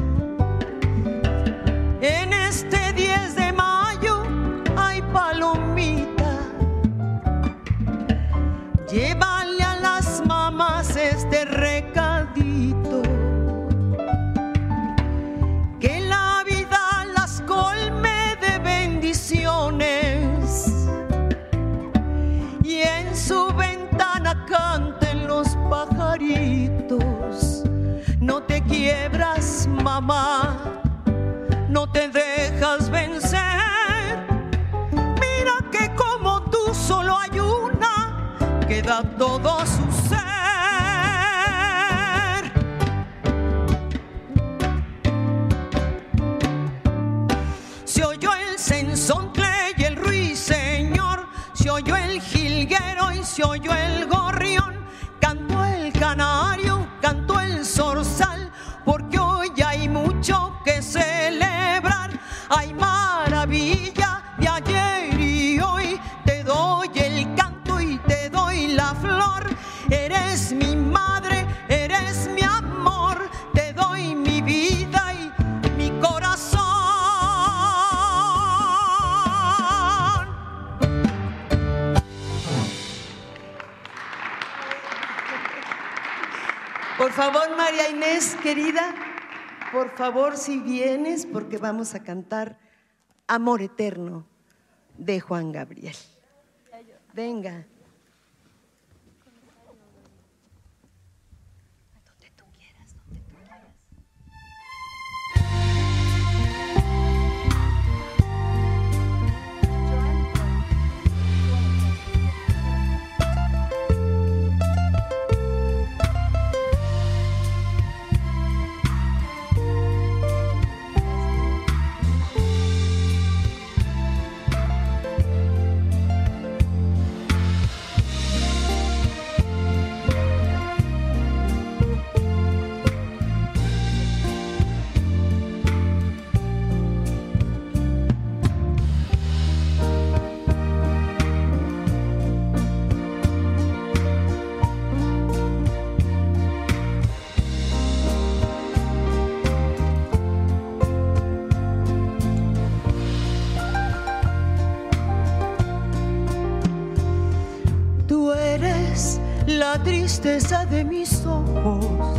en este 10 de mayo hay palomita, llévale a las mamás este recadito, que la vida las colme de bendiciones y en su ventana canten los pajaritos. No te quiebras, mamá, no te dejas vencer, mira que como tú solo hay una que da todo su ser. Se oyó el censontle y el ruiseñor, se oyó el jilguero y se oyó el gorrión, cantó el canario, cantó el zorzal, porque hoy hay mucho que celebrar. Hay maravilla de ayer y hoy, te doy el canto y te doy la flor, eres mi madre, eres mi amor, te doy mi vida y mi corazón. Por favor, María Inés, querida, por favor, si vienes, porque vamos a cantar Amor Eterno de Juan Gabriel. Venga. La tristeza de mis ojos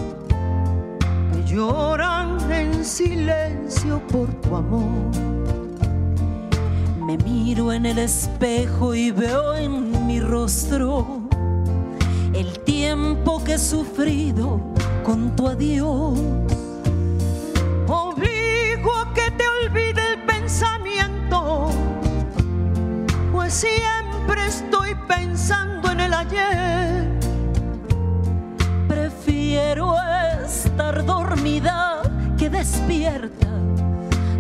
que lloran en silencio por tu amor. Me miro en el espejo y veo en mi rostro el tiempo que he sufrido con tu adiós. Obligo a que te olvide el pensamiento, pues siempre estoy pensando en el ayer. Prefiero estar dormida que despierta,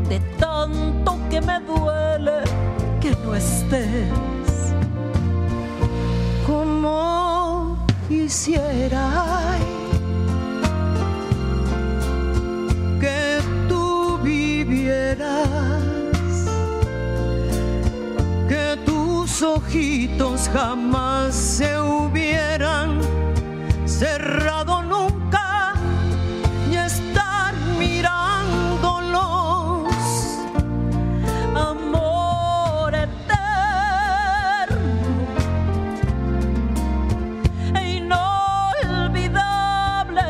de tanto que me duele que no estés. Como quisiera, ay, que tú vivieras, que tus ojitos jamás se hubieran cerrado nunca y estar mirándolos. Amor eterno e inolvidable,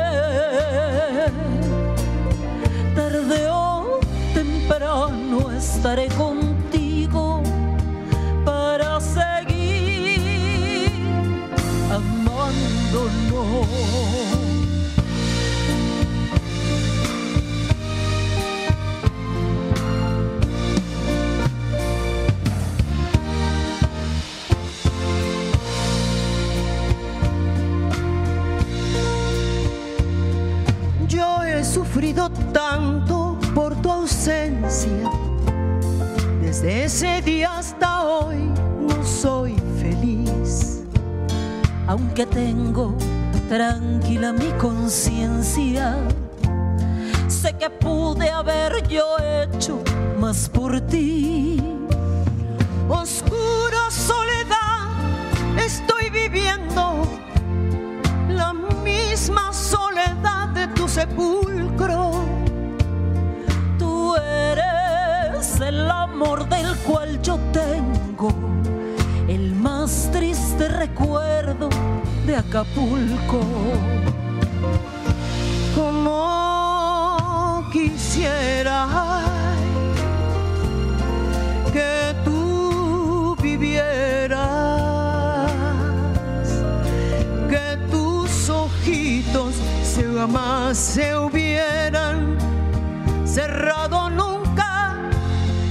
tarde o temprano estaré contigo para seguir amando. dolor. Sufrido tanto por tu ausencia, desde ese día hasta hoy no soy feliz. Aunque tengo tranquila mi conciencia, sé que pude haber yo hecho más por ti. Oscura soledad estoy viviendo, la misma soledad de tu sepulcro. Tú eres el amor del cual yo tengo el más triste recuerdo de Acapulco. Como quisiera que tú vivieras, que tus ojitos jamás se hubieran cerrado nunca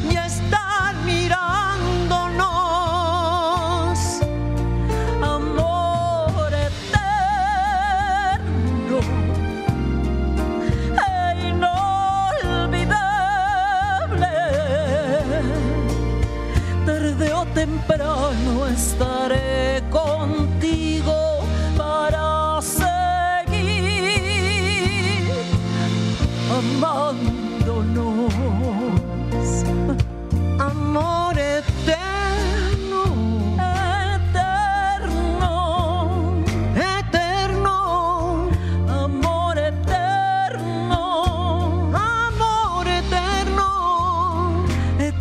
y estar mirándonos. Amor eterno e inolvidable, tarde o temprano estaré contigo para ser amándonos. Amor eterno, eterno, eterno, amor eterno, amor eterno, eterno, eterno.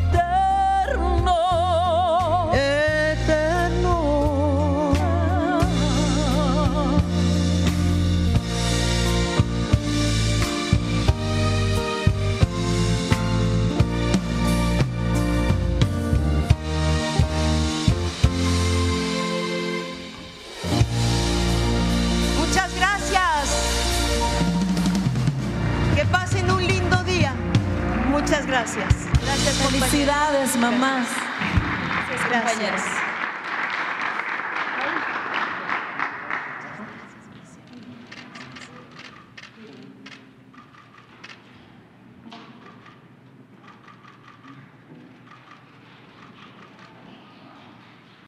Muchas gracias. Gracias, felicidades, mamás. Gracias, compañeras.